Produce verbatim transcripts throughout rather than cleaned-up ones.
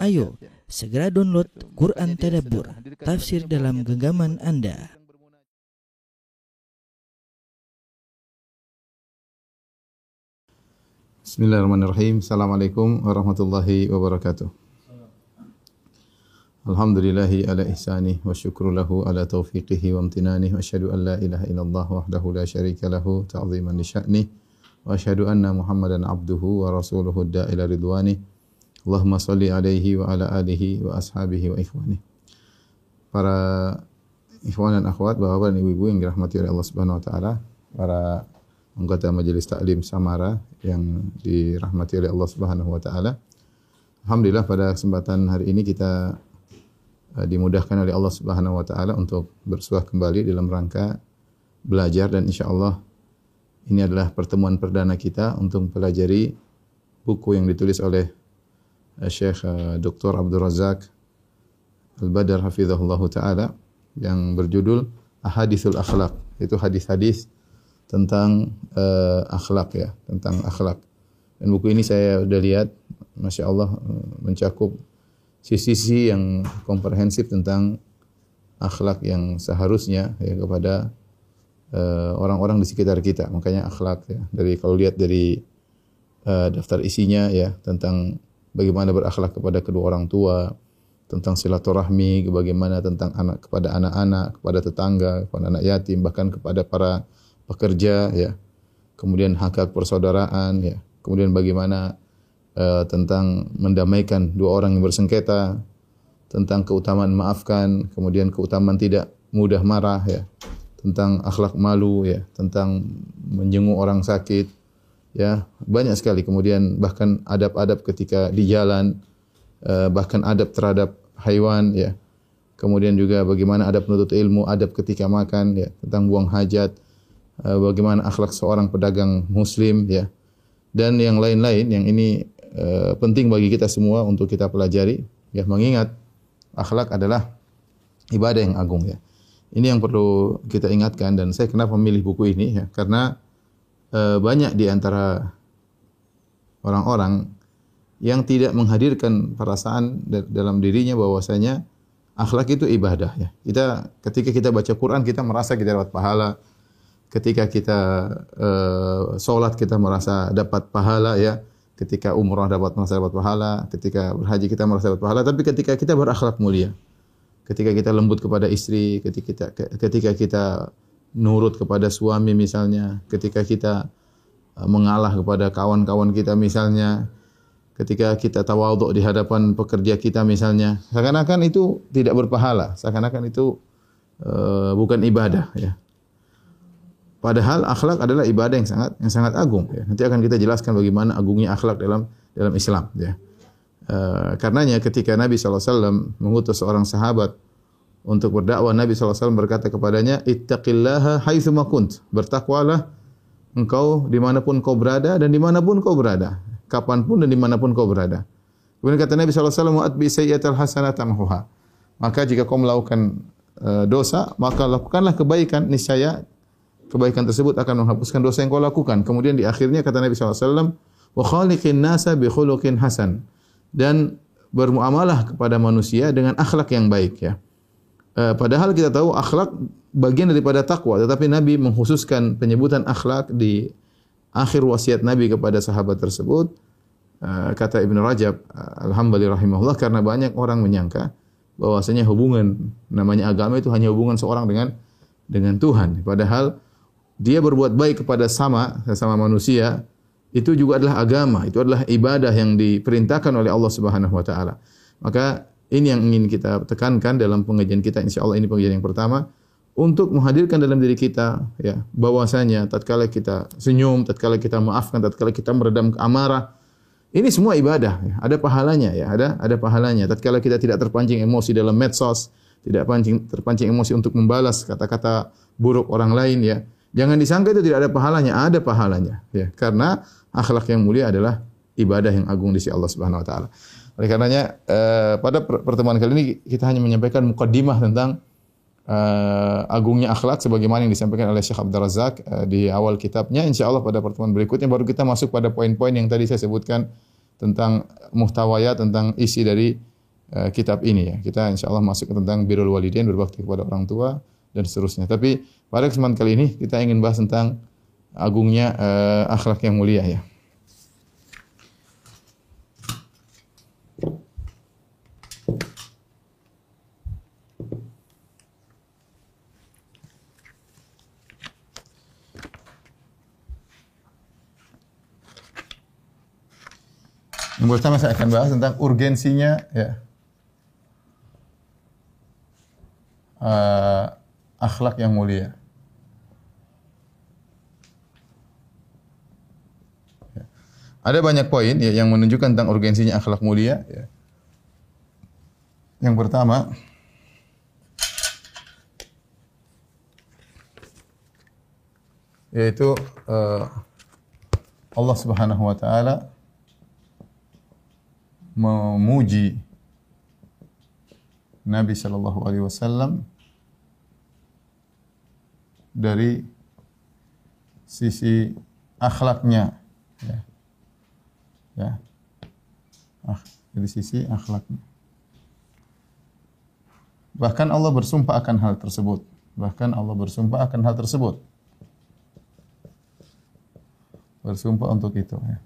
Ayo, segera download Quran Tadabbur, tafsir dalam genggaman Anda. Bismillahirrahmanirrahim. Assalamualaikum warahmatullahi wabarakatuh. Alhamdulillahi ala ihsanih wa syukru lahu ala taufiqihi wa amtinanih wa asyhadu an la ilaha illallah wahdahu la syarika lahu ta'ziman li sya'nih wa asyhadu anna Muhammadan abduhu wa rasuluhu da'ila ridwanih. Allahumma salli alaihi wa ala alihi wa ashabihi wa ikhwanih. Para ikhwan dan akhwat, bapak-bapak dan ibu-ibu yang dirahmati oleh Allah Subhanahu wa taala, para anggota Majelis Taklim Samara yang dirahmati oleh Allah Subhanahu wa taala. Alhamdulillah pada kesempatan hari ini kita dimudahkan oleh Allah Subhanahu wa taala untuk bersuah kembali dalam rangka belajar, dan insyaallah ini adalah pertemuan perdana kita untuk mempelajari buku yang ditulis oleh Syekh Doktor Abdul Razzaq Al-Badr hafizahullah taala yang berjudul Ahadisul Akhlaq, itu hadis-hadis tentang uh, akhlak ya, tentang akhlak. Dan buku ini saya sudah lihat, masya Allah, mencakup sisi-sisi yang komprehensif tentang akhlak yang seharusnya ya, kepada orang-orang uh, di sekitar kita. Makanya akhlak ya, dari kalau lihat dari uh, daftar isinya ya, tentang bagaimana berakhlak kepada kedua orang tua, tentang silaturahmi, bagaimana tentang anak kepada anak-anak, kepada tetangga, kepada anak yatim, bahkan kepada para pekerja ya, kemudian hak-hak persaudaraan ya, kemudian bagaimana uh, tentang mendamaikan dua orang yang bersengketa, tentang keutamaan maafkan, kemudian keutamaan tidak mudah marah ya, tentang akhlak malu ya, tentang menjenguk orang sakit ya, banyak sekali. Kemudian bahkan adab-adab ketika di jalan, uh, bahkan adab terhadap haiwan ya, kemudian juga bagaimana adab menuntut ilmu, adab ketika makan ya, tentang buang hajat, bagaimana akhlak seorang pedagang muslim ya, dan yang lain-lain yang ini uh, penting bagi kita semua untuk kita pelajari ya, mengingat akhlak adalah ibadah yang agung ya. Ini yang perlu kita ingatkan. Dan saya kenapa memilih buku ini ya, karena uh, banyak di antara orang-orang yang tidak menghadirkan perasaan dalam dirinya bahwasanya akhlak itu ibadah ya. Kita ketika kita baca Quran, kita merasa kita dapat pahala. Ketika kita uh, sholat, kita merasa dapat pahala ya. Ketika umrah dapat merasa dapat pahala. Ketika berhaji kita merasa dapat pahala. Tapi ketika kita berakhlak mulia, ketika kita lembut kepada istri, ketika kita, ketika kita nurut kepada suami misalnya, ketika kita uh, mengalah kepada kawan-kawan kita misalnya, ketika kita tawadhu di hadapan pekerja kita misalnya, seakan-akan itu tidak berpahala, seakan-akan itu uh, bukan ibadah ya. Padahal akhlak adalah ibadah yang sangat yang sangat agung. Ya. Nanti akan kita jelaskan bagaimana agungnya akhlak dalam dalam Islam. Ya. E, karenanya ketika Nabi Shallallahu Alaihi Wasallam mengutus seorang sahabat untuk berdakwah, Nabi Shallallahu Alaihi Wasallam berkata kepadanya, Ittaqillaha haitsuma kunt, bertakwalah engkau dimanapun kau berada dan dimanapun kau berada, kapanpun dan dimanapun kau berada. Kemudian kata Nabi Shallallahu Alaihi Wasallam, Atbi sayyatal hasanah tamhuha. Maka jika kau melakukan e, dosa, maka lakukanlah kebaikan, niscaya kebaikan tersebut akan menghapuskan dosa yang kau lakukan. Kemudian di akhirnya kata Nabi shallallahu alaihi wasallam, wa khaliqin nasa bi khuluqin hasan, dan bermuamalah kepada manusia dengan akhlak yang baik ya. E, padahal kita tahu akhlak bagian daripada takwa, tetapi Nabi mengkhususkan penyebutan akhlak di akhir wasiat Nabi kepada sahabat tersebut. E, kata Ibn Rajab Al-Hambali rahimahullah, karena banyak orang menyangka bahwasanya hubungan namanya agama itu hanya hubungan seorang dengan dengan Tuhan, padahal dia berbuat baik kepada sama sesama manusia, itu juga adalah agama, itu adalah ibadah yang diperintahkan oleh Allah Subhanahu wa taala. Maka ini yang ingin kita tekankan dalam pengajian kita, insyaallah ini pengajian yang pertama, untuk menghadirkan dalam diri kita ya, bahwasanya tatkala kita senyum, tatkala kita maafkan, tatkala kita meredam amarah, ini semua ibadah ya. Ada pahalanya ya, ada ada pahalanya. Tatkala kita tidak terpancing emosi dalam medsos, tidak pancing terpancing emosi untuk membalas kata-kata buruk orang lain ya. Jangan disangka itu tidak ada pahalanya, ada pahalanya ya, karena akhlak yang mulia adalah ibadah yang agung di sisi Allah Subhanahu wa taala. Oleh karenanya eh, pada pertemuan kali ini kita hanya menyampaikan mukaddimah tentang eh, agungnya akhlak sebagaimana yang disampaikan oleh Syekh Abdul Razzaq eh, di awal kitabnya. Insyaallah pada pertemuan berikutnya baru kita masuk pada poin-poin yang tadi saya sebutkan tentang muhtawaya, tentang isi dari uh, kitab ini ya. Kita insyaallah masuk ke tentang birrul walidain, berbakti kepada orang tua dan seterusnya. Tapi pada kesempatan kali ini kita ingin bahas tentang agungnya uh, akhlak yang mulia ya. Yang pertama saya akan bahas tentang urgensinya ya, uh, akhlak yang mulia. Ya. Ada banyak poin ya, yang menunjukkan tentang urgensinya akhlak mulia. Ya. Yang pertama, yaitu uh, Allah Subhanahu Wa Taala memuji Nabi Shallallahu Alaihi Wasallam dari sisi akhlaknya, ya, ya. Ah, dari sisi akhlaknya. Bahkan Allah bersumpah akan hal tersebut. Bahkan Allah bersumpah akan hal tersebut. Bersumpah untuk itu. Ya.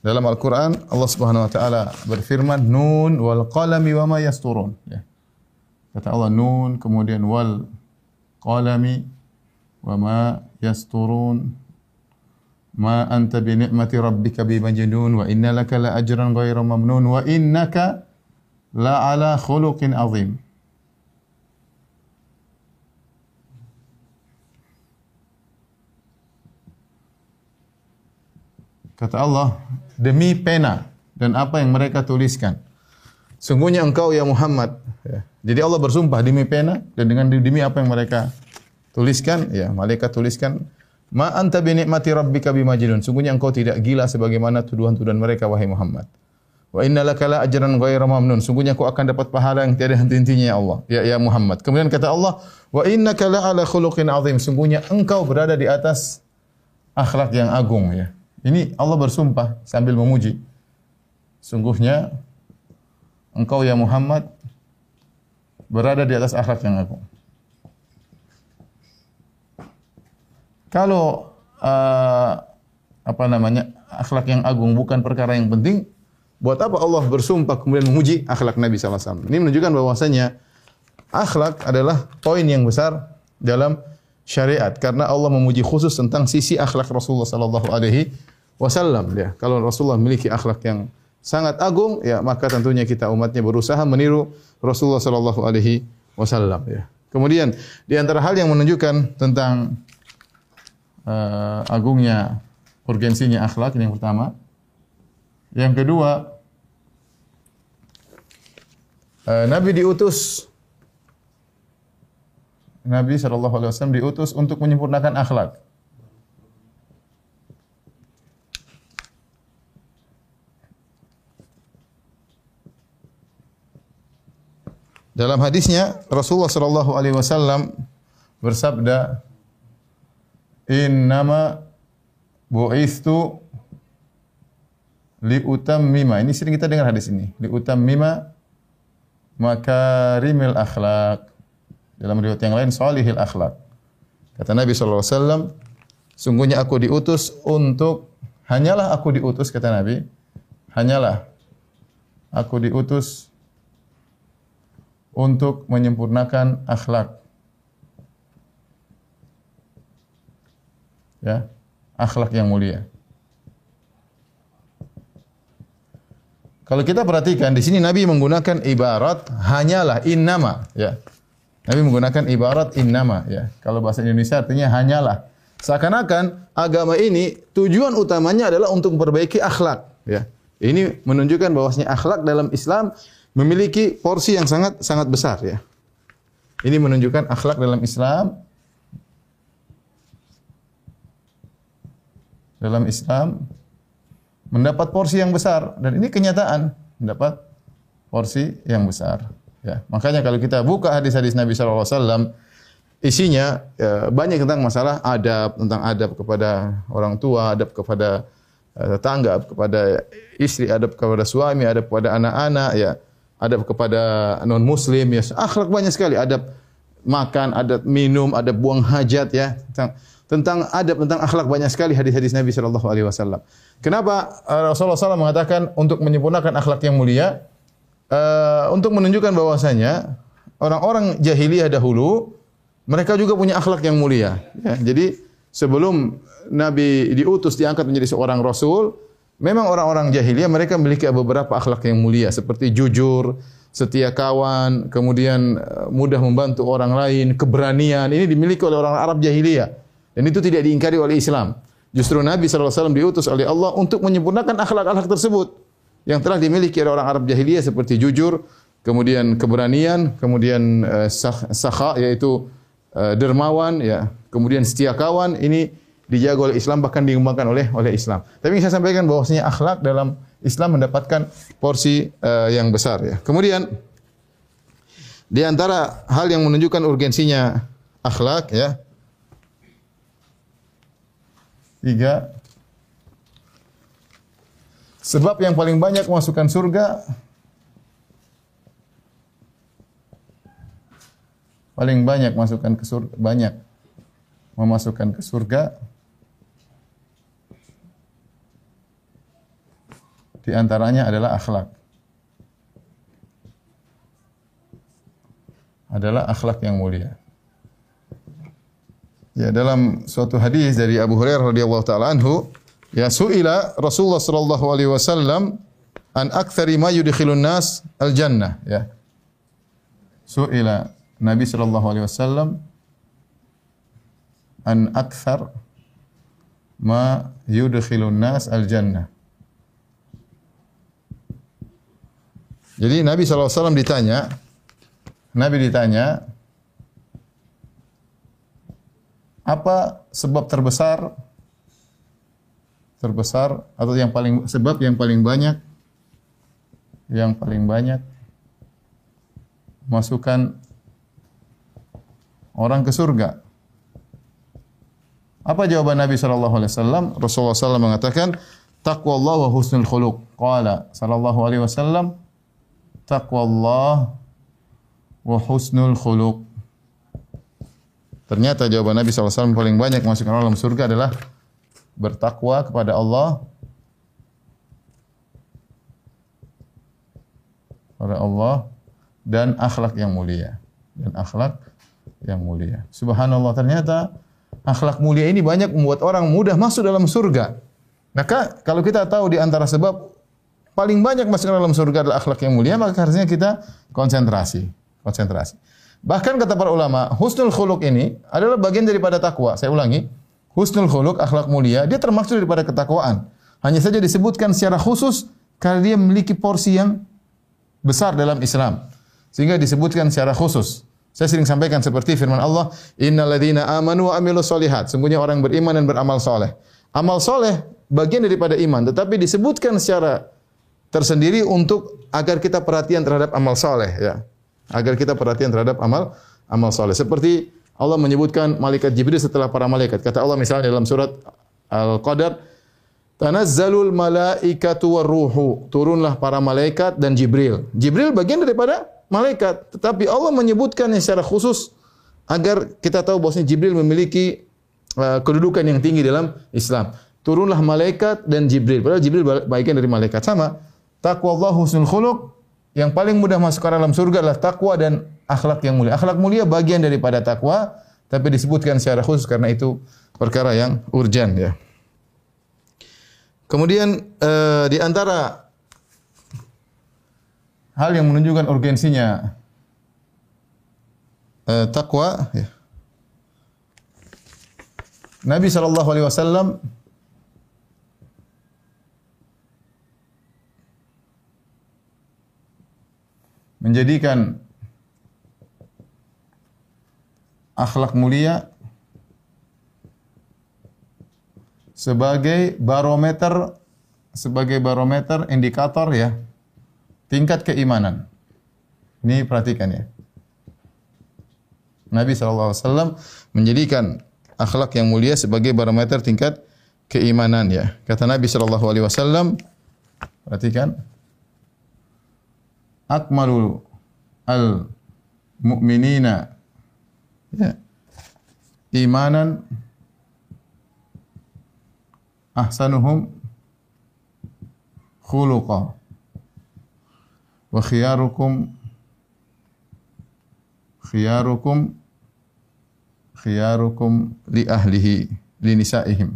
Dalam Al-Quran, Allah Subhanahu Wa Taala berfirman, Nun wal qalami wa ma yasturun. Ya. Kata Allah, Nun, kemudian wal qalami wa ma yasturun. Ma anta bi ni'mati rabbika bi majnun wa inna laka la ajran ghairu mamnun wa innaka la ala khuluqin azim. Kata Allah, demi pena dan apa yang mereka tuliskan. Sungguhnya engkau ya Muhammad. Ya. Jadi Allah bersumpah demi pena dan dengan demi apa yang mereka tuliskan. Ya, malaikat tuliskan, Ma anta bi ni'mati rabbika bimajnun. Sungguhnya engkau tidak gila sebagaimana tuduhan-tuduhan mereka, wahai Muhammad. Wa innalaka la ajran ghairu mamnun. Sungguhnya kau akan dapat pahala yang tiada henti-hentinya ya Allah. Ya, ya Muhammad. Kemudian kata Allah, Wa innaka la ala khuluqin azim. Sungguhnya engkau berada di atas akhlak yang agung. Ya. Ini Allah bersumpah sambil memuji. Sungguhnya engkau ya Muhammad berada di atas akhlak yang agung. Kalau uh, apa namanya akhlak yang agung bukan perkara yang penting, buat apa Allah bersumpah kemudian memuji akhlak Nabi Sallallahu Alaihi Wasallam? Ini menunjukkan bahwasanya akhlak adalah poin yang besar dalam syariat, karena Allah memuji khusus tentang sisi akhlak Rasulullah Sallallahu Alaihi Wasallam. Ya, kalau Rasulullah memiliki akhlak yang sangat agung, ya maka tentunya kita umatnya berusaha meniru Rasulullah Sallallahu Alaihi Wasallam. Ya. Kemudian di antara hal yang menunjukkan tentang uh, agungnya, urgensinya akhlak ini yang pertama. Yang kedua, uh, Nabi diutus. Nabi Shallallahu Alaihi Wasallam diutus untuk menyempurnakan akhlak. Dalam hadisnya Rasulullah Shallallahu Alaihi Wasallam bersabda, Innama bu'istu liutammima. Ini sering kita dengar hadis ini. Liutammima makarimil akhlak. Dalam riwayat yang lain, salihil akhlak. Kata Nabi Sallallahu Alaihi Wasallam, sungguhnya aku diutus untuk, hanyalah aku diutus, kata Nabi, hanyalah aku diutus untuk menyempurnakan akhlak. Ya, akhlak yang mulia. Kalau kita perhatikan, di sini Nabi menggunakan ibarat hanyalah, innama. Ya. Nabi menggunakan ibarat innama ya. Kalau bahasa Indonesia artinya hanyalah. Seakan-akan agama ini tujuan utamanya adalah untuk memperbaiki akhlak ya. Ini menunjukkan bahwasanya akhlak dalam Islam memiliki porsi yang sangat sangat besar ya. Ini menunjukkan akhlak dalam Islam dalam Islam mendapat porsi yang besar, dan ini kenyataan mendapat porsi yang besar. Ya, makanya kalau kita buka hadis-hadis Nabi Sallallahu Alaihi Wasallam, isinya ya, banyak tentang masalah adab, tentang adab kepada orang tua, adab kepada tetangga, adab kepada istri, adab kepada suami, adab kepada anak-anak, ya, adab kepada non muslim, ya, akhlak banyak sekali, adab makan, adab minum, adab buang hajat, ya, tentang, tentang adab, tentang akhlak banyak sekali hadis-hadis Nabi Shallallahu Alaihi Wasallam. Kenapa Rasulullah shallallahu alaihi wasallam mengatakan untuk menyempurnakan akhlak yang mulia, uh, untuk menunjukkan bahwasanya orang-orang jahiliyah dahulu mereka juga punya akhlak yang mulia. Ya, jadi sebelum Nabi diutus, diangkat menjadi seorang Rasul, memang orang-orang jahiliyah mereka memiliki beberapa akhlak yang mulia, seperti jujur, setia kawan, kemudian mudah membantu orang lain, keberanian. Ini dimiliki oleh orang Arab jahiliyah, dan itu tidak diingkari oleh Islam. Justru Nabi shallallahu alaihi wasallam diutus oleh Allah untuk menyempurnakan akhlak-akhlak tersebut yang telah dimiliki oleh orang Arab jahiliyah, seperti jujur, kemudian keberanian, kemudian sakha, yaitu dermawan, ya, kemudian setia kawan. Ini dijaga oleh Islam, bahkan dikembangkan oleh oleh Islam. Tapi yang saya sampaikan bahwasanya akhlak dalam Islam mendapatkan porsi uh, yang besar, ya. Kemudian di antara hal yang menunjukkan urgensinya akhlak, ya, tiga sebab yang paling banyak memasukkan surga, paling banyak masukkan ke surga, banyak memasukkan ke surga. Di antaranya adalah akhlak. Adalah akhlak yang mulia. Ya, dalam suatu hadis dari Abu Hurairah radhiyallahu taala anhu, ya, su'ila Rasulullah sallallahu alaihi wasallam an aktsari ma yudkhilun nas al-jannah, ya. Su'ila Nabi sallallahu alaihi wasallam an aktsar ma yudkhilun nas al-jannah. Jadi Nabi shallallahu alaihi wasallam ditanya, Nabi ditanya, apa sebab terbesar, terbesar atau yang paling sebab yang paling banyak, yang paling banyak masukkan orang ke surga? Apa jawaban Nabi shallallahu alaihi wasallam? Rasulullah shallallahu alaihi wasallam mengatakan, taqwallah wa husnul khuluk. Qala shallallahu alaihi wasallam. Taqwallah wa husnul khuluq. Ternyata jawaban Nabi shallallahu alaihi wasallam paling banyak masukkan orang dalam surga adalah bertakwa kepada Allah, kepada Allah, dan akhlak yang mulia, dan akhlak yang mulia. Subhanallah, ternyata akhlak mulia ini banyak membuat orang mudah masuk dalam surga. Maka kalau kita tahu di antara sebab paling banyak masuk dalam surga adalah akhlak yang mulia, maka harusnya kita konsentrasi, konsentrasi. Bahkan kata para ulama, husnul khuluq ini adalah bagian daripada takwa. Saya ulangi, husnul khuluq, akhlak mulia, dia termasuk daripada ketakwaan. Hanya saja disebutkan secara khusus karena dia memiliki porsi yang besar dalam Islam, sehingga disebutkan secara khusus. Saya sering sampaikan seperti firman Allah, innalladzina amanu wa amilus solihat. Sungguhnya orang beriman dan beramal soleh. Amal soleh bagian daripada iman, tetapi disebutkan secara tersendiri untuk agar kita perhatian terhadap amal saleh, ya. Agar kita perhatian terhadap amal amal saleh. Seperti Allah menyebutkan malaikat Jibril setelah para malaikat. Kata Allah misalnya dalam surat Al-Qadar, tanazzalul malaikatu warruhu. Turunlah para malaikat dan Jibril. Jibril bagian daripada malaikat, tetapi Allah menyebutkannya secara khusus agar kita tahu bahwasanya Jibril memiliki uh, kedudukan yang tinggi dalam Islam. Turunlah malaikat dan Jibril. Padahal Jibril bagian dari malaikat, sama. Taqwallah husnul khuluq, yang paling mudah masuk ke dalam surga adalah takwa dan akhlak yang mulia. Akhlak mulia bagian daripada takwa, tapi disebutkan secara khusus karena itu perkara yang urgen, ya. Kemudian eh, di antara hal yang menunjukkan urgensinya eh, takwa, ya. Nabi shallallahu alaihi wasallam menjadikan akhlak mulia sebagai barometer, sebagai barometer indikator, ya, tingkat keimanan. Ini perhatikan, ya. Nabi shallallahu alaihi wasallam menjadikan akhlak yang mulia sebagai barometer tingkat keimanan ya. Kata Nabi sallallahu alaihi wasallam, perhatikan, akmalul al mu'minina ya imanan ahsanuhum khuluqa wa khiyarukum khiyarukum khiyarukum li ahlihi li nisaihim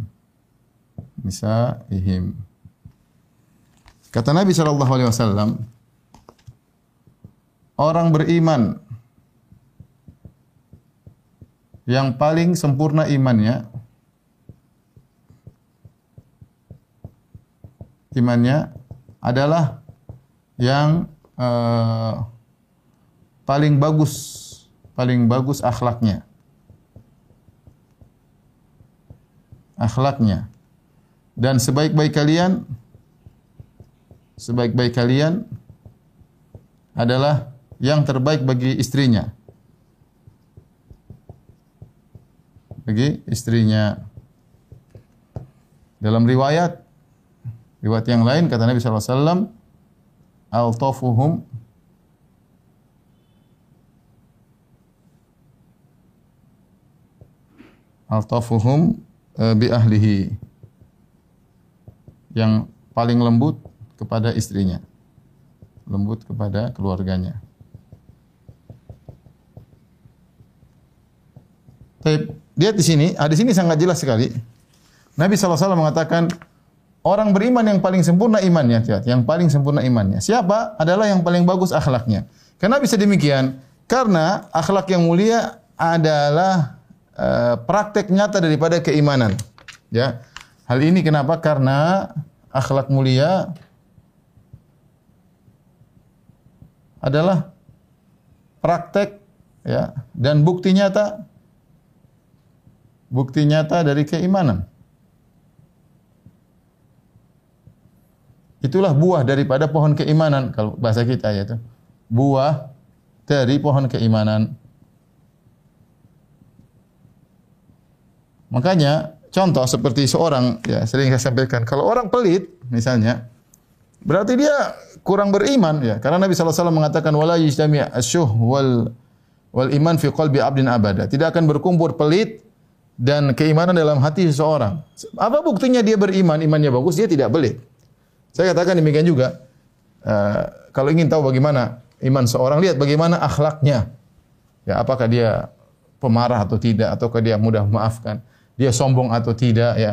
nisaihim. Kata Nabi sallallahu alaihi wasallam, orang beriman yang paling sempurna imannya imannya adalah yang uh, paling bagus, paling bagus akhlaknya. Akhlaknya. Dan sebaik-baik kalian sebaik-baik kalian adalah yang terbaik bagi istrinya. Bagi istrinya. Dalam riwayat riwayat yang lain kata Nabi sallallahu alaihi wasallam, altafuhum altafuhum bi ahlihi, yang paling lembut kepada istrinya, lembut kepada keluarganya. Tapi lihat di sini, hadis ini sangat jelas sekali. Nabi sallallahu alaihi wasallam mengatakan, orang beriman yang paling sempurna imannya, yang paling sempurna imannya. Siapa? Adalah yang paling bagus akhlaknya. Kenapa bisa demikian? Karena akhlak yang mulia adalah e, praktek nyata daripada keimanan. Ya. Hal ini kenapa? Karena akhlak mulia adalah praktek ya, dan bukti nyata bukti nyata dari keimanan. Itulah buah daripada pohon keimanan, kalau bahasa kita ya itu. Buah dari pohon keimanan. Makanya contoh seperti seorang, ya sering saya sampaikan, kalau orang pelit misalnya, berarti dia kurang beriman ya. Karena Nabi sallallahu alaihi wasallam mengatakan wala yajtami' asyuh wal wal iman fi qalbi 'abdin abada. Tidak akan berkumpul pelit dan keimanan dalam hati seseorang. Apa buktinya dia beriman, imannya bagus, dia tidak pelit. Saya katakan demikian juga, uh, kalau ingin tahu bagaimana iman seorang, lihat bagaimana akhlaknya. Ya, apakah dia pemarah atau tidak, ataukah dia mudah memaafkan, dia sombong atau tidak, ya,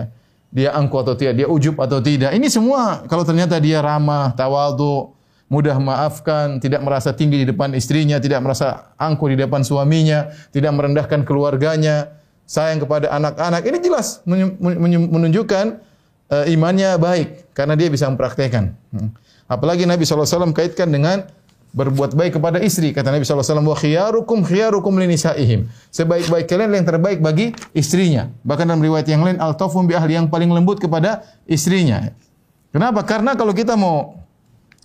dia angku atau tidak, dia ujub atau tidak. Ini semua kalau ternyata dia ramah, tawadhu, mudah memaafkan, tidak merasa tinggi di depan istrinya, tidak merasa angku di depan suaminya, tidak merendahkan keluarganya, sayang kepada anak-anak. Ini jelas menunjukkan imannya baik, karena dia bisa mempraktekan. Apalagi Nabi sallallahu alaihi wasallam kaitkan dengan berbuat baik kepada istri. Kata Nabi sallallahu alaihi wasallam, wa khiyarukum khiyarukum linisa'ihim. Sebaik-baik kalian yang terbaik bagi istrinya. Bahkan dalam riwayat yang lain, al-tawfum bi ahli, yang paling lembut kepada istrinya. Kenapa? Karena kalau kita mau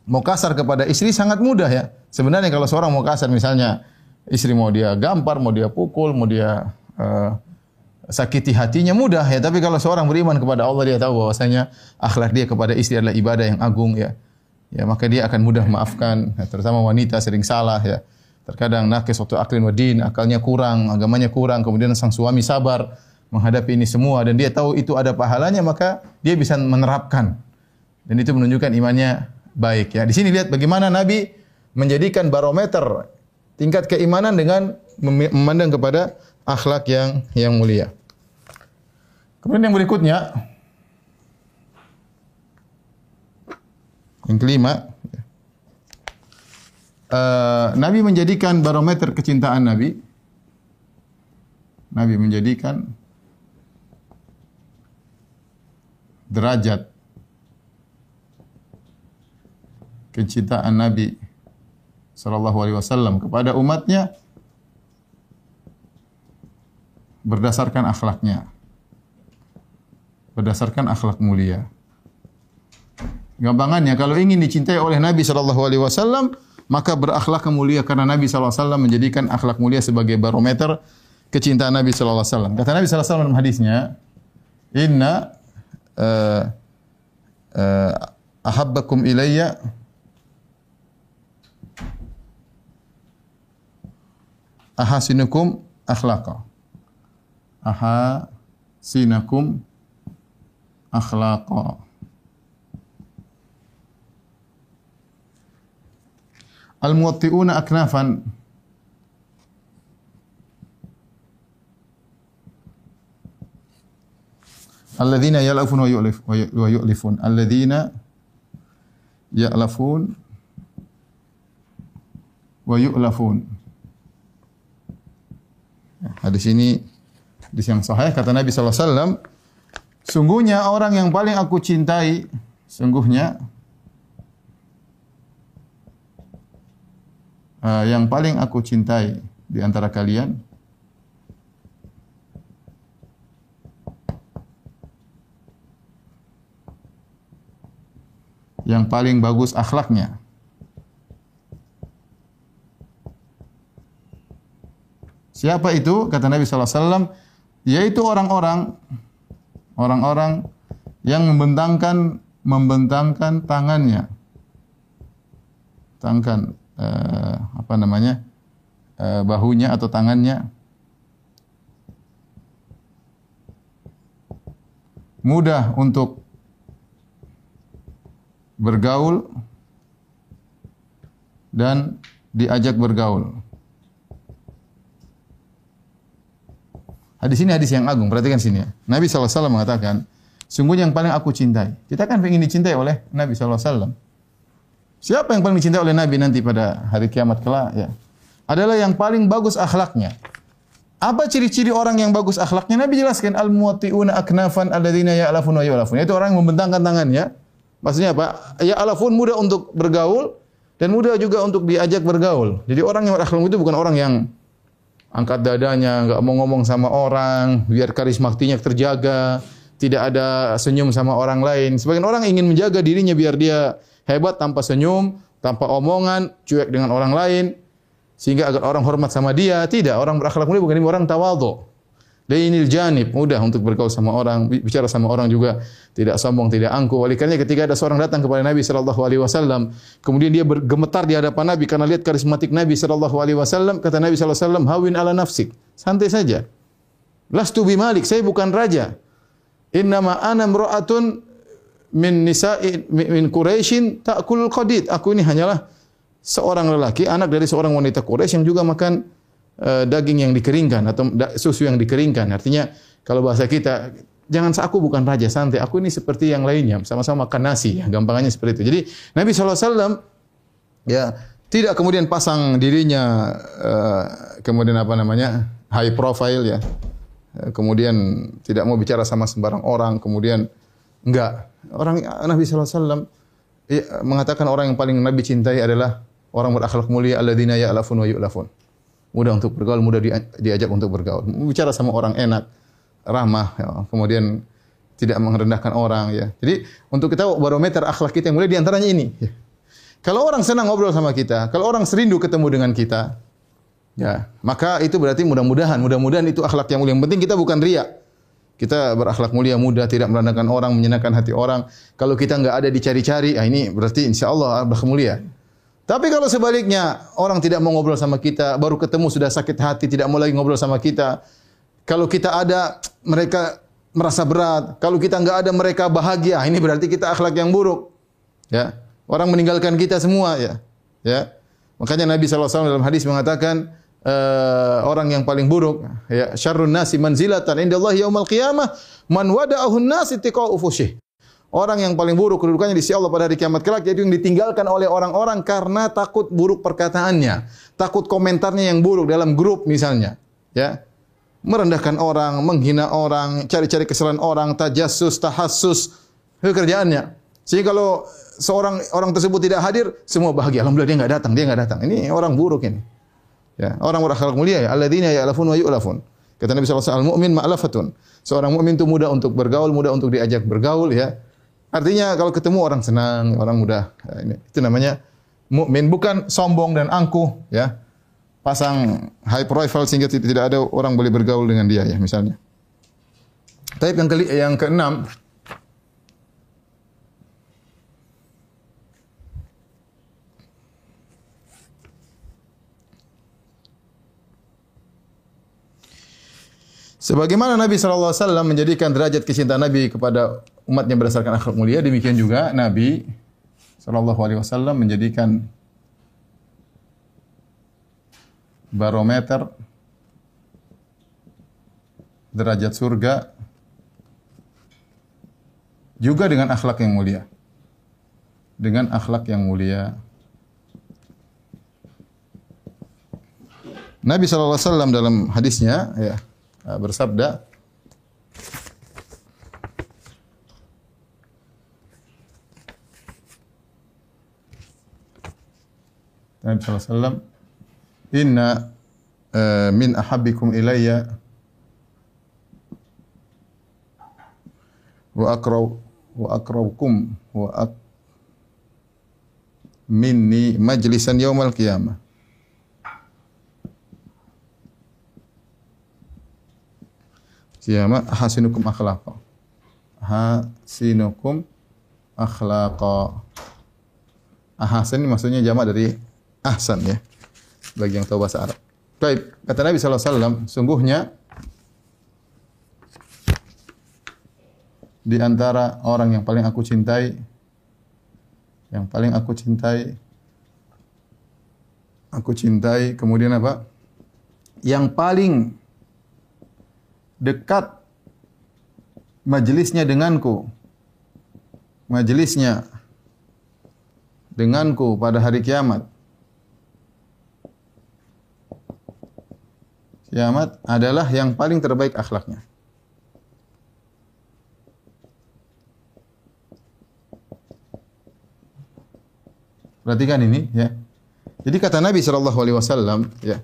mau kasar kepada istri sangat mudah ya. Sebenarnya kalau seorang mau kasar, misalnya istri mau dia gampar, mau dia pukul, mau dia uh, sakiti hatinya mudah ya, tapi kalau seorang beriman kepada Allah, dia tahu bahwasanya akhlak dia kepada istri adalah ibadah yang agung ya. Ya, maka dia akan mudah maafkan, ya, terutama wanita sering salah ya. Terkadang nakis waktu aklin wa din, akalnya kurang, agamanya kurang, kemudian sang suami sabar menghadapi ini semua dan dia tahu itu ada pahalanya, maka dia bisa menerapkan. Dan itu menunjukkan imannya baik ya. Di sini lihat bagaimana Nabi menjadikan barometer tingkat keimanan dengan memandang kepada akhlak yang yang mulia. Kemudian yang berikutnya, yang kelima, uh, Nabi menjadikan barometer kecintaan Nabi. Nabi menjadikan derajat kecintaan Nabi sallallahu alaihi wasallam kepada umatnya berdasarkan akhlaknya, berdasarkan akhlak mulia. Gampangannya, kalau ingin dicintai oleh Nabi sallallahu alaihi wasallam, maka berakhlak mulia, karena Nabi sallallahu alaihi wasallam menjadikan akhlak mulia sebagai barometer kecintaan Nabi sallallahu alaihi wasallam. Kata Nabi sallallahu alaihi wasallam dalam hadisnya, "Inna uh, uh, ahabbakum ilayya ahasinukum akhlaqa. Ahasinakum akhlaqa. Al-muwatti'una aknafan. Alladzina ya'lafun wa yu'lif wa yu'lifun. Alladzina ya'lafun wa yu'lafun. Hadis ini hadis yang sahih, kata Nabi sallallahu alaihi wasallam, sungguhnya orang yang paling aku cintai, sungguhnya Uh, yang paling aku cintai di antara kalian yang paling bagus akhlaknya, siapa itu? Kata Nabi sallallahu alaihi wasallam, yaitu orang-orang orang-orang yang membentangkan membentangkan tangannya tangan Uh, apa namanya uh, bahunya atau tangannya, mudah untuk bergaul dan diajak bergaul. Hadis ini hadis yang agung, perhatikan sini ya. Nabi sallallahu alaihi wasallam mengatakan, sungguhnya yang paling aku cintai. Kita kan ingin dicintai oleh Nabi sallallahu alaihi wasallam. Siapa yang paling dicintai oleh Nabi nanti pada hari kiamat kelak ya? Adalah yang paling bagus akhlaknya. Apa ciri-ciri orang yang bagus akhlaknya? Nabi jelaskan, al-muwatti'una aknafan alladzina ya'lafun wa yu'lafun. Itu orang yang membentangkan tangannya. Maksudnya apa? Ya'lafun mudah untuk bergaul dan mudah juga untuk diajak bergaul. Jadi orang yang berakhlak itu bukan orang yang angkat dadanya, enggak mau ngomong sama orang, biar karismatinya terjaga, tidak ada senyum sama orang lain. Sebagian orang ingin menjaga dirinya biar dia hebat tanpa senyum, tanpa omongan, cuek dengan orang lain, sehingga agar orang hormat sama dia. Tidak, orang berakhlak mulia bukan orang tawadhu. Lainil janib, mudah untuk bergaul sama orang, bicara sama orang juga tidak sombong, tidak angkuh. Oleh karenanya ketika ada seorang datang kepada Nabi sallallahu alaihi wasallam, kemudian dia bergemetar di hadapan Nabi karena lihat karismatik Nabi sallallahu alaihi wasallam, kata Nabi sallallahu alaihi wasallam, "Hawin ala nafsik." Santai saja. Lastu bi malik, saya bukan raja. Innama ana imra'atun min nisa'i min Quraisyin ta'kulul qadid. Aku ini hanyalah seorang lelaki, anak dari seorang wanita Quraisy yang juga makan uh, daging yang dikeringkan atau susu yang dikeringkan. Artinya kalau bahasa kita, jangan aku bukan raja, santai. Aku ini seperti yang lainnya, sama-sama makan nasi, ya, gampangannya seperti itu. Jadi Nabi sallallahu alaihi wasallam ya tidak kemudian pasang dirinya uh, kemudian apa namanya? high profile ya. Uh, kemudian tidak mau bicara sama sembarang orang, kemudian enggak. Orang Nabi sallallahu alaihi wasallam mengatakan orang yang paling Nabi cintai adalah orang berakhlak mulia, alladzina ya'lafun wa yu'lafun. Mudah untuk bergaul, mudah diajak untuk bergaul. Bicara sama orang enak, ramah, ya. Kemudian tidak merendahkan orang ya. Jadi untuk kita barometer akhlak kita yang mulia di antaranya ini ya. Kalau orang senang ngobrol sama kita, kalau orang serindu ketemu dengan kita, ya, maka itu berarti mudah-mudahan, mudah-mudahan itu akhlak yang mulia. Yang penting kita bukan riya. Kita berakhlak mulia, mudah, tidak merendahkan orang, menyenangkan hati orang. Kalau kita enggak ada dicari-cari, ah ini berarti insya Allah berakhlak mulia. Tapi kalau sebaliknya, orang tidak mau ngobrol sama kita, baru ketemu sudah sakit hati, tidak mau lagi ngobrol sama kita. Kalau kita ada, mereka merasa berat. Kalau kita enggak ada, mereka bahagia. Ini berarti kita akhlak yang buruk. Ya, orang meninggalkan kita semua ya. Ya. Makanya Nabi sallallahu alaihi wasallam dalam hadis mengatakan, Uh, orang yang paling buruk ya, syarrun nasi manzilatan indallahi yaumil qiyamah man wada'ahu an-nas ittiqa'u fushih. Orang yang paling buruk kedudukannya di sisi Allah pada hari kiamat kelak yaitu yang ditinggalkan oleh orang-orang karena takut buruk perkataannya, takut komentarnya yang buruk dalam grup misalnya, ya. Merendahkan orang, menghina orang, cari-cari kesalahan orang, tajassus, tahassus, itu kerjaannya. Sehingga kalau seorang orang tersebut tidak hadir, semua bahagia, alhamdulillah dia enggak datang, dia enggak datang. Ini orang buruk ini. Ya, orang berakhlak mulia ya, alladzina ya'lafun wa yu'lafun. Kata Nabi sallallahu alaihi wasallam, al-mu'min ma'lafatun. Seorang mukmin itu mudah untuk bergaul, mudah untuk diajak bergaul ya. Artinya kalau ketemu orang senang, orang mudah. Ya, ini itu namanya mukmin, bukan sombong dan angkuh ya. Pasang high profile sehingga tidak ada orang boleh bergaul dengan dia ya misalnya. Taib yang ke yang keenam Sebagaimana Nabi sallallahu alaihi wasallam menjadikan derajat kecintaan Nabi kepada umatnya berdasarkan akhlak mulia, demikian juga Nabi sallallahu alaihi wasallam menjadikan barometer derajat surga juga dengan akhlak yang mulia. Dengan akhlak yang mulia. Nabi sallallahu alaihi wasallam dalam hadisnya ya bersabda, Nabi sallallahu alaihi wasallam, "Inna uh, min ahabbikum ilayya wa akraw wa akrabukum wa ak minni majlisan yaumal qiyamah." Kiamat hasinukum akhlaqa. Hasinukum akhlaqa. Ahsan ini maksudnya jamak dari ahsan ya. Bagi yang tahu bahasa Arab. Baik, kata Nabi sallallahu alaihi wasallam, sungguhnya di antara orang yang paling aku cintai yang paling aku cintai aku cintai kemudian apa? Yang paling dekat majelisnya denganku, majelisnya denganku pada hari kiamat. Kiamat adalah yang paling terbaik akhlaknya. Perhatikan ini, ya. Jadi kata Nabi Shallallahu Alaihi Wasallam, ya.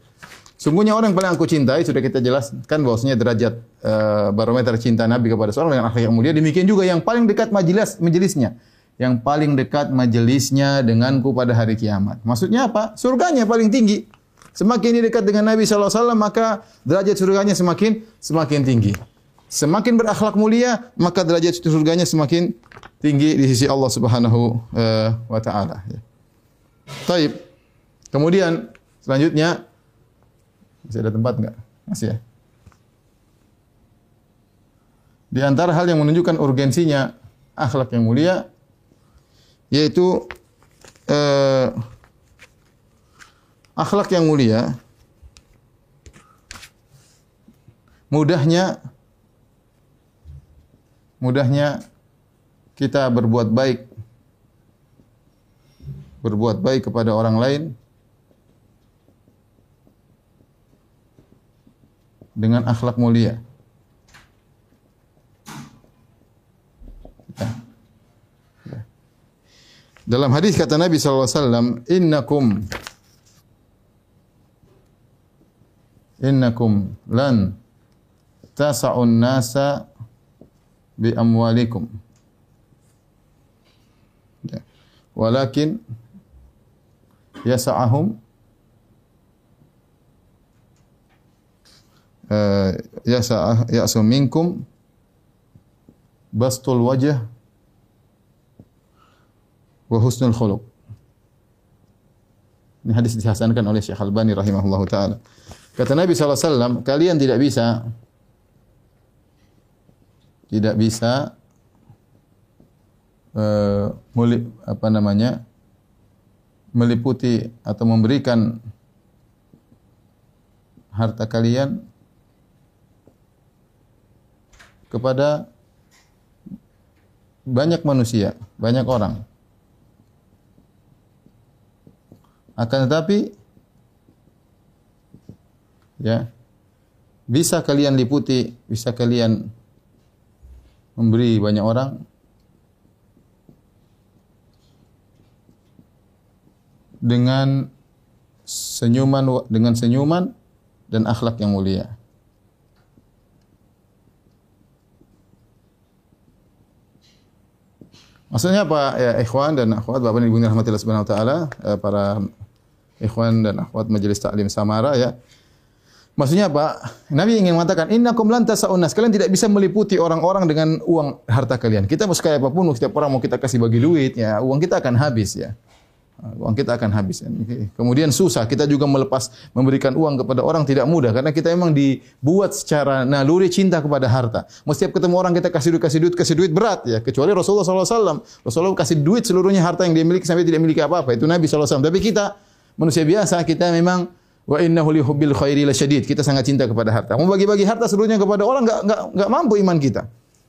Sungguhnya orang yang paling aku cintai, sudah kita jelaskan bahwasanya derajat e, barometer cinta Nabi kepada seorang dengan akhlak yang mulia, demikian juga yang paling dekat majelis majelisnya, yang paling dekat majelisnya denganku pada hari kiamat. Maksudnya apa? Surganya paling tinggi. Semakin dia dekat dengan Nabi sallallahu alaihi wasallam, maka derajat surganya semakin semakin tinggi. Semakin berakhlak mulia, maka derajat surganya semakin tinggi di sisi Allah Subhanahu wa taala. Taib. Kemudian selanjutnya, masih ada tempat enggak? Masih ya. Di antara hal yang menunjukkan urgensinya akhlak yang mulia yaitu eh, akhlak yang mulia mudahnya mudahnya kita berbuat baik berbuat baik kepada orang lain dengan akhlak mulia. Ya. Ya. Dalam hadis kata Nabi sallallahu alaihi wasallam, "Innakum innakum lan tas'un nasa bi amwalikum." Ya. Walakin yas'ahum ya sa ya suminkum bastul wajh wa husnul khuluk. Ini hadis dihasankan oleh Syekh Al-Albani rahimahullahu taala. Kata Nabi sallallahu alaihi wasallam, kalian tidak bisa tidak bisa eh mulip, apa namanya? meliputi atau memberikan harta kalian kepada banyak manusia, banyak orang. Akan tetapi, ya, bisa kalian liputi, bisa kalian memberi banyak orang dengan senyuman, dengan senyuman dan akhlak yang mulia. Maksudnya apa ya ikhwan dan akhwat, Bapak dan Ibu rahmatillah subhanahu wa taala, para ikhwan dan akhwat majelis taklim Samara ya. Maksudnya apa? Nabi ingin mengatakan innakum lan tas'unas, kalian tidak bisa meliputi orang-orang dengan uang harta kalian. Kita mau sekaya apapun, setiap orang mau kita kasih bagi duit ya, uang kita akan habis ya. Uang kita akan habis. Kemudian susah, kita juga melepas memberikan uang kepada orang tidak mudah karena kita memang dibuat secara naluri cinta kepada harta. Setiap ketemu orang kita kasih duit, kasih duit, kasih duit berat ya. Kecuali Rasulullah shallallahu alaihi wasallam. Rasulullah kasih duit seluruhnya harta yang dia miliki sampai tidak miliki apa-apa. Itu Nabi shallallahu alaihi wasallam. Tapi kita manusia biasa, kita memang wa innahu li hubbil khairi lasyadid. Kita sangat cinta kepada harta. Mau bagi-bagi harta seluruhnya kepada orang enggak enggak enggak mampu iman kita.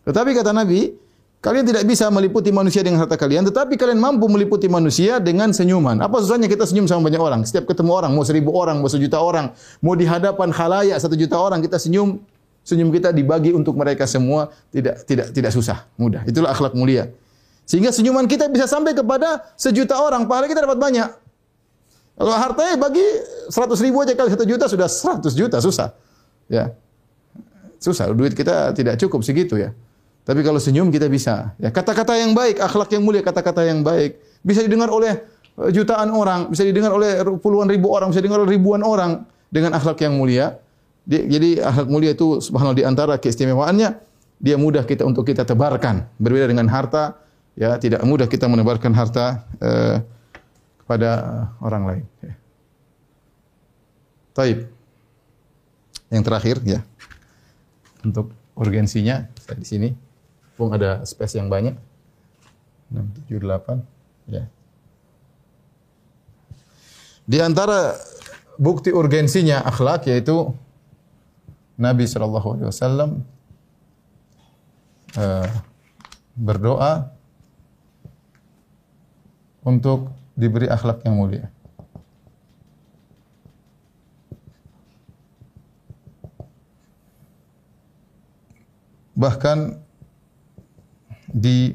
Tetapi kata Nabi, kalian tidak bisa meliputi manusia dengan harta kalian, tetapi kalian mampu meliputi manusia dengan senyuman. Apa susahnya kita senyum sama banyak orang? Setiap ketemu orang, mau seribu orang, mau sejuta orang, mau di hadapan khalayak satu juta orang, kita senyum, senyum kita dibagi untuk mereka semua, tidak tidak tidak susah, mudah. Itulah akhlak mulia. Sehingga senyuman kita bisa sampai kepada sejuta orang, pahala kita dapat banyak. Kalau hartanya bagi seratus ribu aja kali satu juta sudah seratus juta susah, ya susah. Duit kita tidak cukup segitu ya. Tapi kalau senyum kita bisa. Ya, kata-kata yang baik, akhlak yang mulia, kata-kata yang baik bisa didengar oleh jutaan orang, bisa didengar oleh puluhan ribu orang, bisa didengar oleh ribuan orang dengan akhlak yang mulia. Jadi akhlak mulia itu subhanallah di antara keistimewaannya dia mudah kita untuk kita tebarkan. Berbeda dengan harta, ya tidak mudah kita menebarkan harta eh, kepada orang lain. Ya. Taib. Yang terakhir ya. Untuk urgensinya saya di sini. Pung ada space yang banyak. enam, tujuh, delapan. Ya. Di antara bukti urgensinya akhlak yaitu Nabi shallallahu alaihi wasallam uh, berdoa untuk diberi akhlak yang mulia. Bahkan di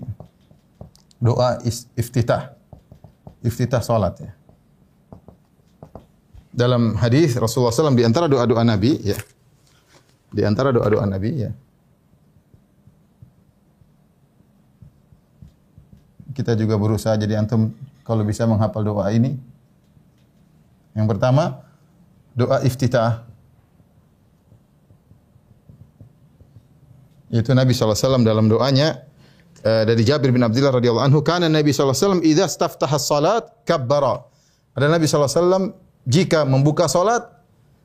doa iftitah, iftitah salat ya. Dalam hadis Rasulullah shallallahu alaihi wasallam di antara doa-doa Nabi ya, di antara doa-doa Nabi ya, kita juga berusaha jadi antum kalau bisa menghafal doa ini. Yang pertama doa iftitah. Yaitu Nabi shallallahu alaihi wasallam dalam doanya. Uh, dari Jabir bin Abdullah radhiyallahu anhu, kana Nabi shallallahu alaihi wasallam idza staftaha salat kabbara. Ada Nabi shallallahu alaihi wasallam jika membuka salat,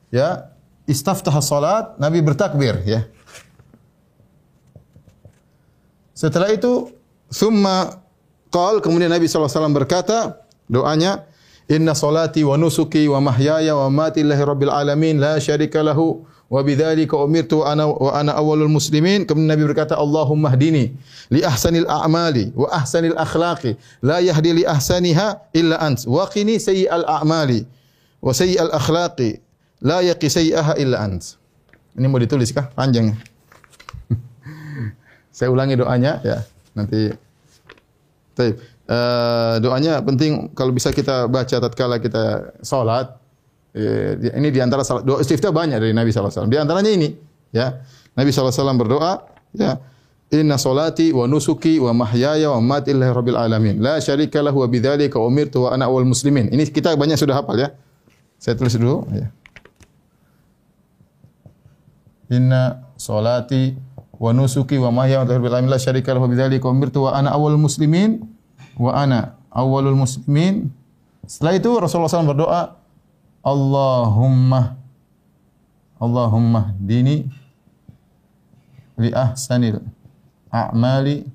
ya, istaftaha salat, Nabi bertakbir, ya. Setelah itu, thumma qala, kemudian Nabi shallallahu alaihi wasallam berkata, doanya, inna salati wa nusuki wa mahyaya wa mamati lillahi rabbil alamin, la syarika lahu. Wa bidzalika umirtu ana wa ana awwalul muslimin. Kemudian Nabi berkata, Allahumma hdini li ahsanil a'mali wa ahsanil akhlaqi la yahdi li ahsaniha illa ant wa qini sayyi'al a'mali wa sayyi'al akhlaqi la yaqi sayyi'aha illa ant. Ini mau ditulis kah? Panjang. Saya ulangi doanya ya. Nanti Taib. Uh, doanya penting kalau bisa kita baca tatkala kita salat. Ini di antara doa istiftah banyak dari Nabi sallallahu alaihi wasallam. Di antaranya ini, ya. Nabi sallallahu alaihi wasallam berdoa, ya, inna salati wa nusuki wa mahyaya wa mamati lillahi rabbil alamin. La syarika lahu wa bidzalika umirtu wa ana awal muslimin. Ini kita banyak sudah hafal ya. Saya tulis dulu, ya. Inna salati wa nusuki wa mahyaya wa mamati lillahi rabbil alamin. La syarika lahu wa bidzalika umirtu wa ana awal muslimin wa ana awwalul muslimin. Setelah itu Rasulullah sallallahu alaihi wasallam berdoa, Allahumma Allahumma hdini li ahsanil a'mali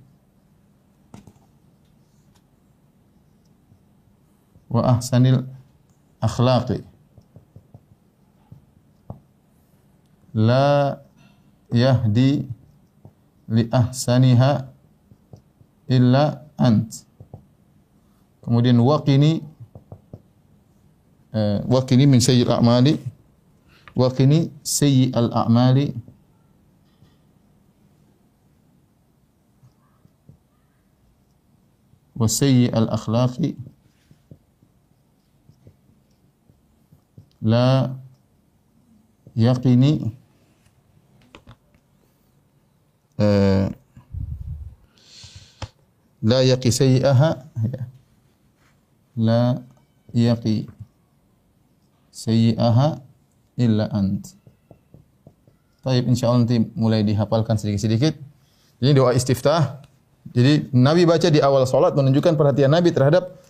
wa ahsanil akhlaqi la yahdi li ahsaniha illa ant. Kemudian waqini Uh, waqini min sayyi'il a'mali waqini sayyi'al a'mali wa sayyi'al akhlaqi la yaqini uh, la yaqi sayyi'aha la yaqi sayyi'aha illa ant. Baik, insyaallah nanti mulai dihafalkan sedikit-sedikit. Ini doa istiftah. Jadi Nabi baca di awal salat menunjukkan perhatian Nabi terhadap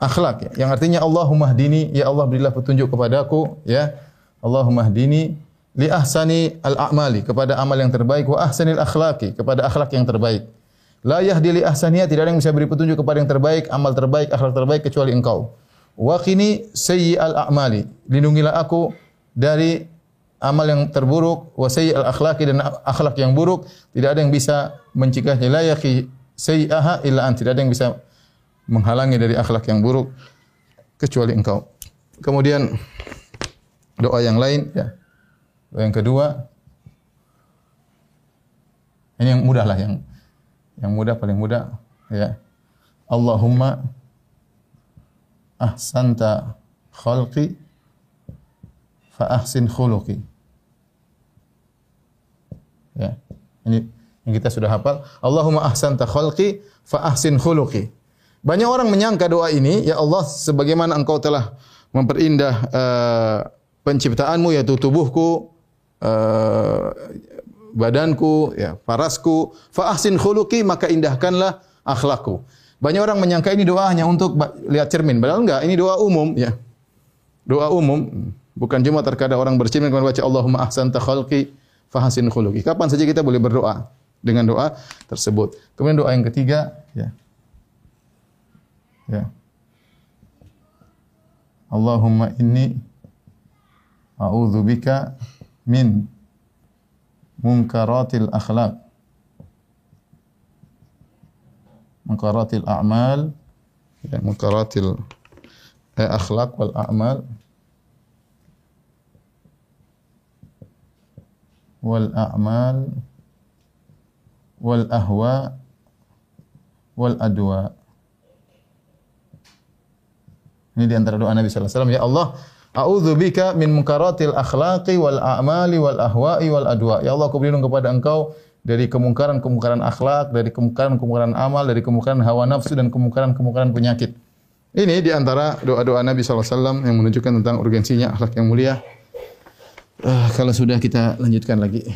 akhlak ya, yang artinya Allahumma hdini, ya Allah berilah petunjuk kepadaku ya, Allahumma hdini li ahsani al-a'mali, kepada amal yang terbaik, wa ahsanil akhlaqi, kepada akhlak yang terbaik. La yahdi li ahsaniha, tidak ada yang bisa beri petunjuk kepada yang terbaik, amal terbaik, akhlak terbaik kecuali Engkau. Wa qini sayyi'al a'mali, lindungilah aku dari amal yang terburuk, wa sayyi'al akhlaqi, dan akhlak yang buruk, tidak ada yang bisa mencegahnya. La yaqi sayyi'aha illa anta, tidak ada yang bisa menghalangi dari akhlak yang buruk kecuali Engkau. Kemudian doa yang lain ya. Doa yang kedua. Ini yang mudah lah, yang Yang mudah, paling mudah ya. Allahumma ahsanta khalqi fa ahsin khuluqi. Ya. Ini yang kita sudah hafal. Allahumma ahsanta khalqi fa ahsin khuluqi. Banyak orang menyangka doa ini, ya Allah, sebagaimana Engkau telah memperindah uh, penciptaanmu, yaitu tubuhku, uh, badanku, ya, parasku, fa ahsin khuluqi, maka indahkanlah akhlakku. Banyak orang menyangka ini doa hanya untuk lihat cermin, padahal enggak, ini doa umum ya. Doa umum, bukan cuma terkadang orang bercermin kemudian baca Allahumma ahsanta khalqi fa ahsin khuluqi. Kapan saja kita boleh berdoa dengan doa tersebut. Kemudian doa yang ketiga ya. Ya. Allahumma inni a'udzubika min munkaratil akhlaq, munkaratil a'mal, ya, munkaratil eh, akhlaq wal a'mal wal a'mal wal ahwa wal adwa. Ini di antara doa Nabi sallallahu alaihi wasallam, ya Allah, a'udzubika min munkaratil akhlaqi wal a'mali wal ahwa'i wal adwa. Ya Allah, aku berlindung kepada Engkau dari kemungkaran-kemungkaran akhlak, dari kemungkaran-kemungkaran amal, dari kemungkaran hawa nafsu, dan kemungkaran-kemungkaran penyakit. Ini di antara doa-doa Nabi sallallahu alaihi wasallam yang menunjukkan tentang urgensinya akhlak yang mulia. Uh, kalau sudah kita lanjutkan lagi.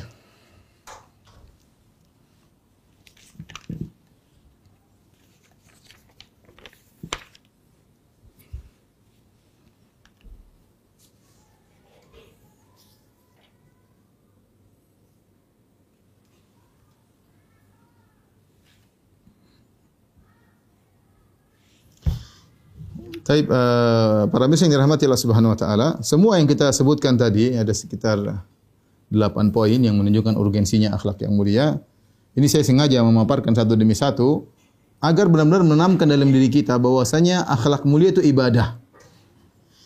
Baik, uh, para pemirsa yang dirahmati Allah Subhanahu wa taala, semua yang kita sebutkan tadi ada sekitar delapan poin yang menunjukkan urgensinya akhlak yang mulia. Ini saya sengaja memaparkan satu demi satu agar benar-benar menanamkan dalam diri kita bahwasanya akhlak mulia itu ibadah.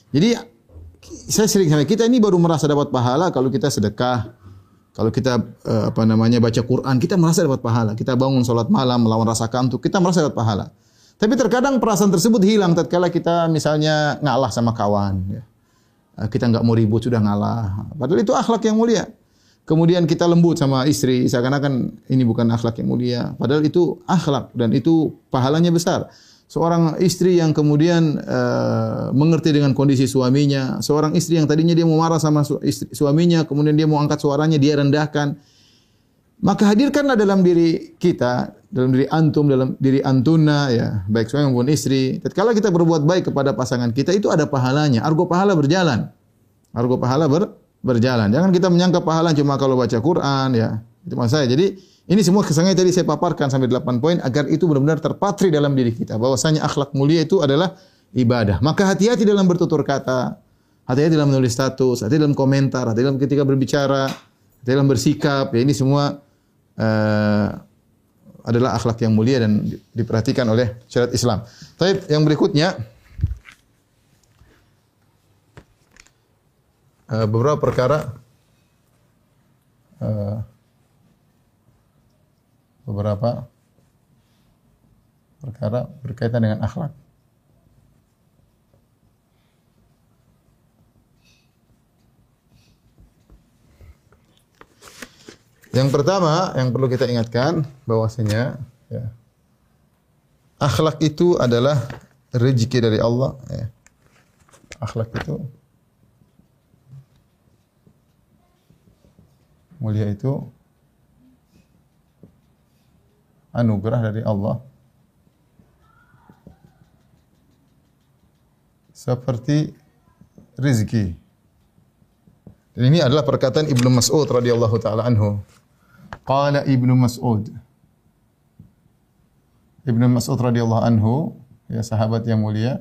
Jadi saya sering sampai kita ini baru merasa dapat pahala kalau kita sedekah, kalau kita uh, apa namanya baca Quran, kita merasa dapat pahala. Kita bangun salat malam melawan rasa kantuk, kita merasa dapat pahala. Tapi terkadang perasaan tersebut hilang tatkala kita misalnya ngalah sama kawan. Kita nggak mau ribut, sudah ngalah. Padahal itu akhlak yang mulia. Kemudian kita lembut sama istri, seakan-akan ini bukan akhlak yang mulia. Padahal itu akhlak dan itu pahalanya besar. Seorang istri yang kemudian uh, mengerti dengan kondisi suaminya. Seorang istri yang tadinya dia mau marah sama su istri, suaminya, kemudian dia mau angkat suaranya, dia rendahkan. Maka hadirkanlah dalam diri kita, dalam diri antum, dalam diri antuna, ya, baik suami maupun istri. Tatkala kita berbuat baik kepada pasangan kita, itu ada pahalanya. Argo pahala berjalan. Argo pahala ber, berjalan. Jangan kita menyangka pahala cuma kalau baca Quran, ya. Itu maksud saya. Jadi, ini semua kesannya tadi saya paparkan sampai delapan poin, agar itu benar-benar terpatri dalam diri kita. Bahwasanya akhlak mulia itu adalah ibadah. Maka hati-hati dalam bertutur kata, hati-hati dalam menulis status, hati-hati dalam komentar, hati-hati dalam ketika berbicara, hati-hati dalam bersikap, ya, ini semua Uh, adalah akhlak yang mulia dan diperhatikan oleh syariat Islam. Taib, yang berikutnya uh, beberapa perkara uh, beberapa perkara berkaitan dengan akhlak. Yang pertama yang perlu kita ingatkan bahwasanya ya, akhlak itu adalah rezeki dari Allah. Ya. Akhlak itu mulia itu anugerah dari Allah. seperti rizki. Dan ini adalah perkataan Ibnu Mas'ud radhiyallahu taala anhu. Qala Ibnu Mas'ud. Ibnu Mas'ud radhiyallahu anhu, ya sahabat yang mulia.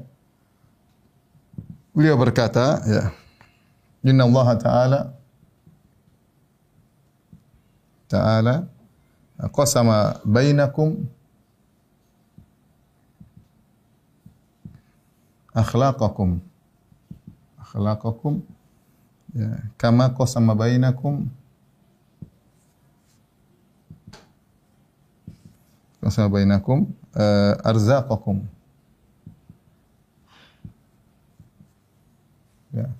Beliau berkata, ya, Inna Allah Ta'ala Ta'ala qasama bainakum akhlaqakum akhlaqakum ya kama qasama bainakum qasama bainakum uh, arzaqakum ya.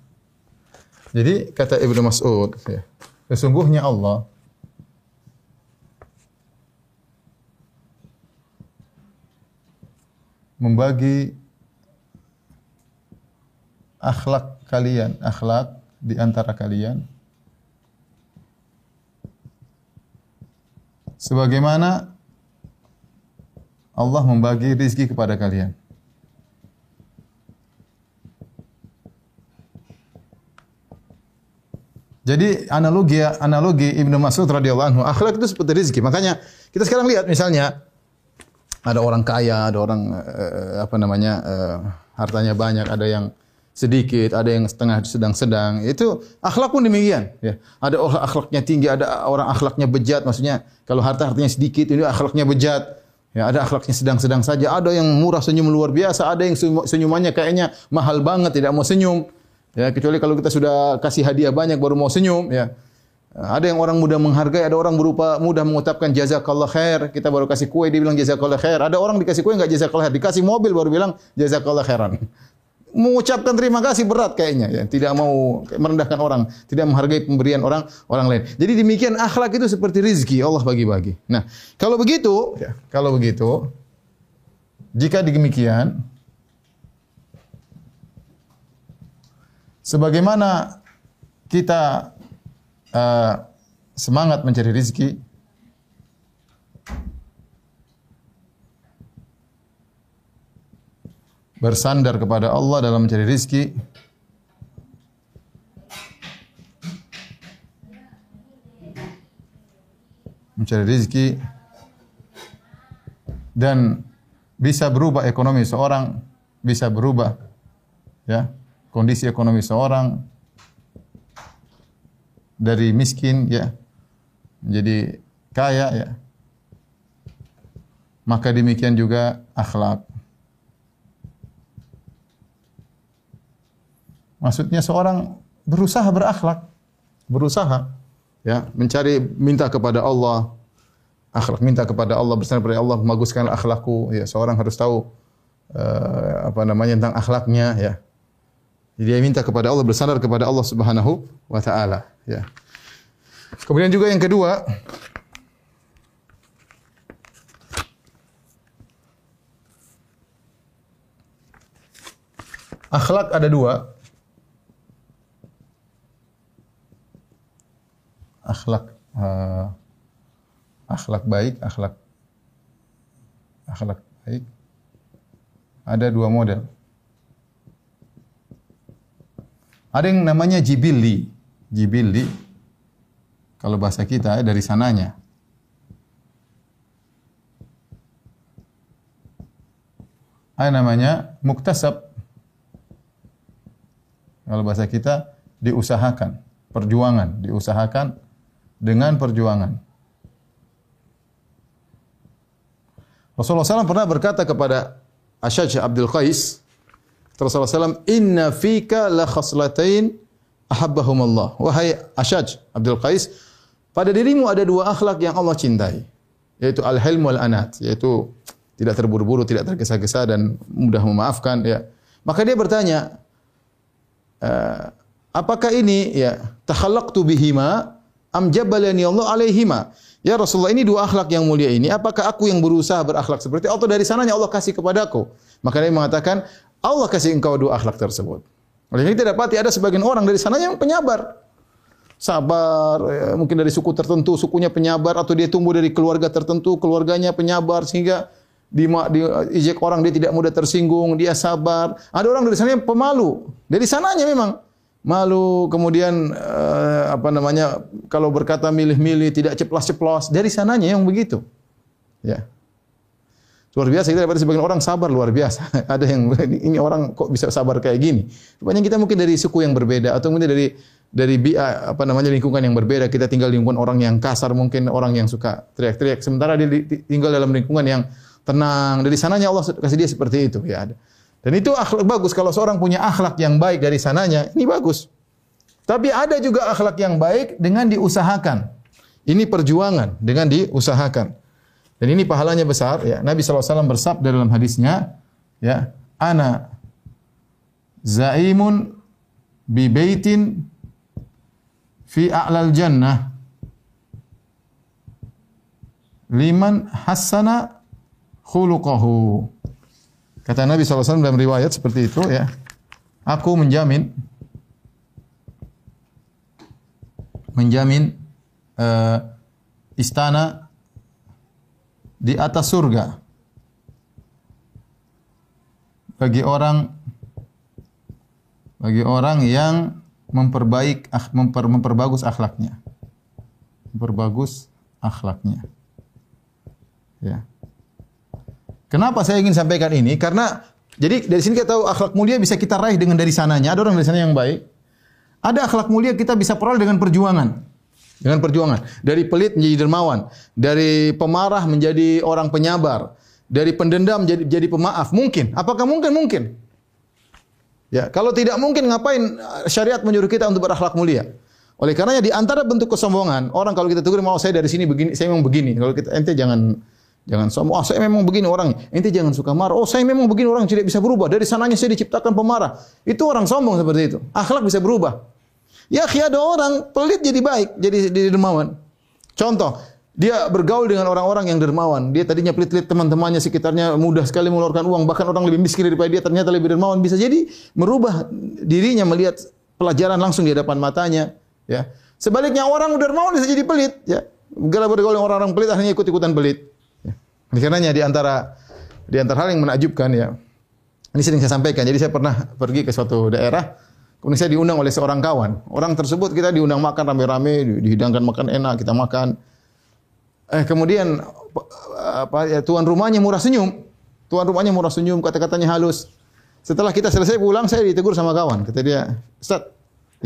Jadi kata Ibnu Mas'ud ya, sesungguhnya Allah membagi akhlak kalian, akhlak di antara kalian sebagaimana Allah membagi rizki kepada kalian. Jadi analogi analogi Ibnu Mas'ud radhiyallahu anhu, akhlak itu seperti rizki. Makanya kita sekarang lihat misalnya ada orang kaya, ada orang eh, apa namanya eh, hartanya banyak, ada yang sedikit, ada yang setengah sedang-sedang. Itu akhlak pun demikian. Ya. Ada orang akhlaknya tinggi, ada orang akhlaknya bejat. Maksudnya kalau harta hartanya sedikit, ini akhlaknya bejat. Ya, ada akhlaknya sedang-sedang saja. Ada yang murah senyum luar biasa. Ada yang senyumannya kayaknya mahal banget, tidak mau senyum. Ya, kecuali kalau kita sudah kasih hadiah banyak baru mau senyum. Ya. Ada yang orang mudah menghargai, ada orang berupa mudah mengucapkan jazakallah khair. Kita baru kasih kue, dia bilang jazakallah khair. Ada orang dikasih kue nggak jazakallah khair, dikasih mobil baru bilang jazakallah khairan. Mengucapkan terima kasih berat kayaknya, ya. Tidak mau merendahkan orang, tidak menghargai pemberian orang orang lain. Jadi demikian akhlak itu seperti rizki, Allah bagi-bagi. Nah, kalau begitu, ya. kalau begitu, jika demikian, sebagaimana kita uh, semangat mencari rizki, bersandar kepada Allah dalam mencari rizki, mencari rizki, dan bisa berubah ekonomi seorang, bisa berubah, ya, kondisi ekonomi seorang dari miskin, ya, menjadi kaya, ya, maka demikian juga akhlak. Maksudnya seorang berusaha berakhlak, berusaha, ya, mencari, minta kepada Allah akhlak, minta kepada Allah, bersandar kepada Allah, baguskan akhlakku, ya. Seorang harus tahu uh, apa namanya tentang akhlaknya, ya. Jadi dia minta kepada Allah, bersandar kepada Allah Subhanahu wa taala, ya. Kemudian juga yang kedua, akhlak ada dua. Akhlak uh, akhlak baik, akhlak akhlak baik ada dua model. Ada yang namanya jibilli, jibilli kalau bahasa kita dari sananya. Ada namanya muktasab, kalau bahasa kita diusahakan, perjuangan, diusahakan dengan perjuangan. Rasulullah shallallahu alaihi wasallam pernah berkata kepada Asyaj Abdul Qais, Rasulullah shallallahu alaihi wasallam, Inna fika la khaslatain ahabbahumullah. Wahai Asyaj Abdul Qais, pada dirimu ada dua akhlak yang Allah cintai, yaitu al-hilm wal-anat, yaitu tidak terburu-buru, tidak tergesa-gesa, dan mudah memaafkan, ya. Maka dia bertanya, apakah ini, ya, takhallaqtu bihima am jabalani Allah alaihima. Ya Rasulullah, ini dua akhlak yang mulia ini, apakah aku yang berusaha berakhlak seperti atau dari sananya Allah kasih kepadaku? Maka dia mengatakan Allah kasih engkau dua akhlak tersebut. Oleh ini kita dapati ada sebagian orang dari sananya yang penyabar. Sabar, ya, mungkin dari suku tertentu, sukunya penyabar, atau dia tumbuh dari keluarga tertentu, keluarganya penyabar, sehingga di, di ejek orang dia tidak mudah tersinggung, dia sabar. Ada orang dari sananya pemalu. Dari sananya memang malu, kemudian eh, apa namanya? Kalau berkata milih-milih, tidak ceplas-ceplos, dari sananya yang begitu. Ya. Luar biasa kita daripada sebagian orang sabar luar biasa. Ada yang ini orang kok bisa sabar kayak gini. Rupanya kita mungkin dari suku yang berbeda atau mungkin dari dari apa namanya lingkungan yang berbeda. Kita tinggal di lingkungan orang yang kasar, mungkin orang yang suka teriak-teriak. Sementara dia tinggal dalam lingkungan yang tenang. Dari sananya Allah kasih dia seperti itu, ya ada. Dan itu akhlak bagus. Kalau seorang punya akhlak yang baik dari sananya, ini bagus. Tapi ada juga akhlak yang baik dengan diusahakan. Ini perjuangan dengan diusahakan. Dan ini pahalanya besar. Ya. Nabi shallallahu alaihi wasallam bersabda dalam hadisnya, ya, ana zaimun bi baitin fi a'lal jannah liman hassana khuluqahu. Kata Nabi shallallahu alaihi wasallam dalam riwayat seperti itu, ya. Aku menjamin, menjamin uh, istana di atas surga bagi orang, bagi orang yang memperbaik, memper, memperbagus akhlaknya, memperbagus akhlaknya. Ya. Kenapa saya ingin sampaikan ini? Karena jadi dari sini kita tahu akhlak mulia bisa kita raih dengan dari sananya. Ada orang dari sana yang baik. Ada akhlak mulia kita bisa peroleh dengan perjuangan. Dengan perjuangan. Dari pelit menjadi dermawan, dari pemarah menjadi orang penyabar, dari pendendam jadi jadi pemaaf. Mungkin. Apakah mungkin? Mungkin. Ya, kalau tidak mungkin ngapain syariat menyuruh kita untuk berakhlak mulia? Oleh karenanya di antara bentuk kesombongan, orang kalau kita tegur, mau saya dari sini begini, saya memang begini. Kalau kita ente jangan Jangan sombong. Oh, saya memang begini orang. Ente jangan suka marah. Oh, saya memang begini orang, tidak bisa berubah. Dari sananya saya diciptakan pemarah. Itu orang sombong seperti itu. Akhlak bisa berubah. Ya, ada orang pelit jadi baik, jadi, jadi dermawan. Contoh, dia bergaul dengan orang-orang yang dermawan. Dia tadinya pelit-pelit, teman-temannya sekitarnya mudah sekali mengeluarkan uang. Bahkan orang lebih miskin daripada dia ternyata lebih dermawan. Bisa jadi merubah dirinya melihat pelajaran langsung di hadapan matanya. Ya. Sebaliknya orang dermawan bisa jadi pelit. Ya. Gara-gara bergaul dengan orang-orang pelit, akhirnya ikut-ikutan pelit. Karenanya di antara di antara hal yang menakjubkan, ya. Ini sering saya sampaikan. Jadi saya pernah pergi ke suatu daerah, kemudian saya diundang oleh seorang kawan. Orang tersebut kita diundang makan rame-rame, dihidangkan makan enak, kita makan. Eh kemudian apa ya, tuan rumahnya murah senyum. Tuan rumahnya murah senyum, kata-katanya halus. Setelah kita selesai pulang, saya ditegur sama kawan. Kata dia, "Ustaz,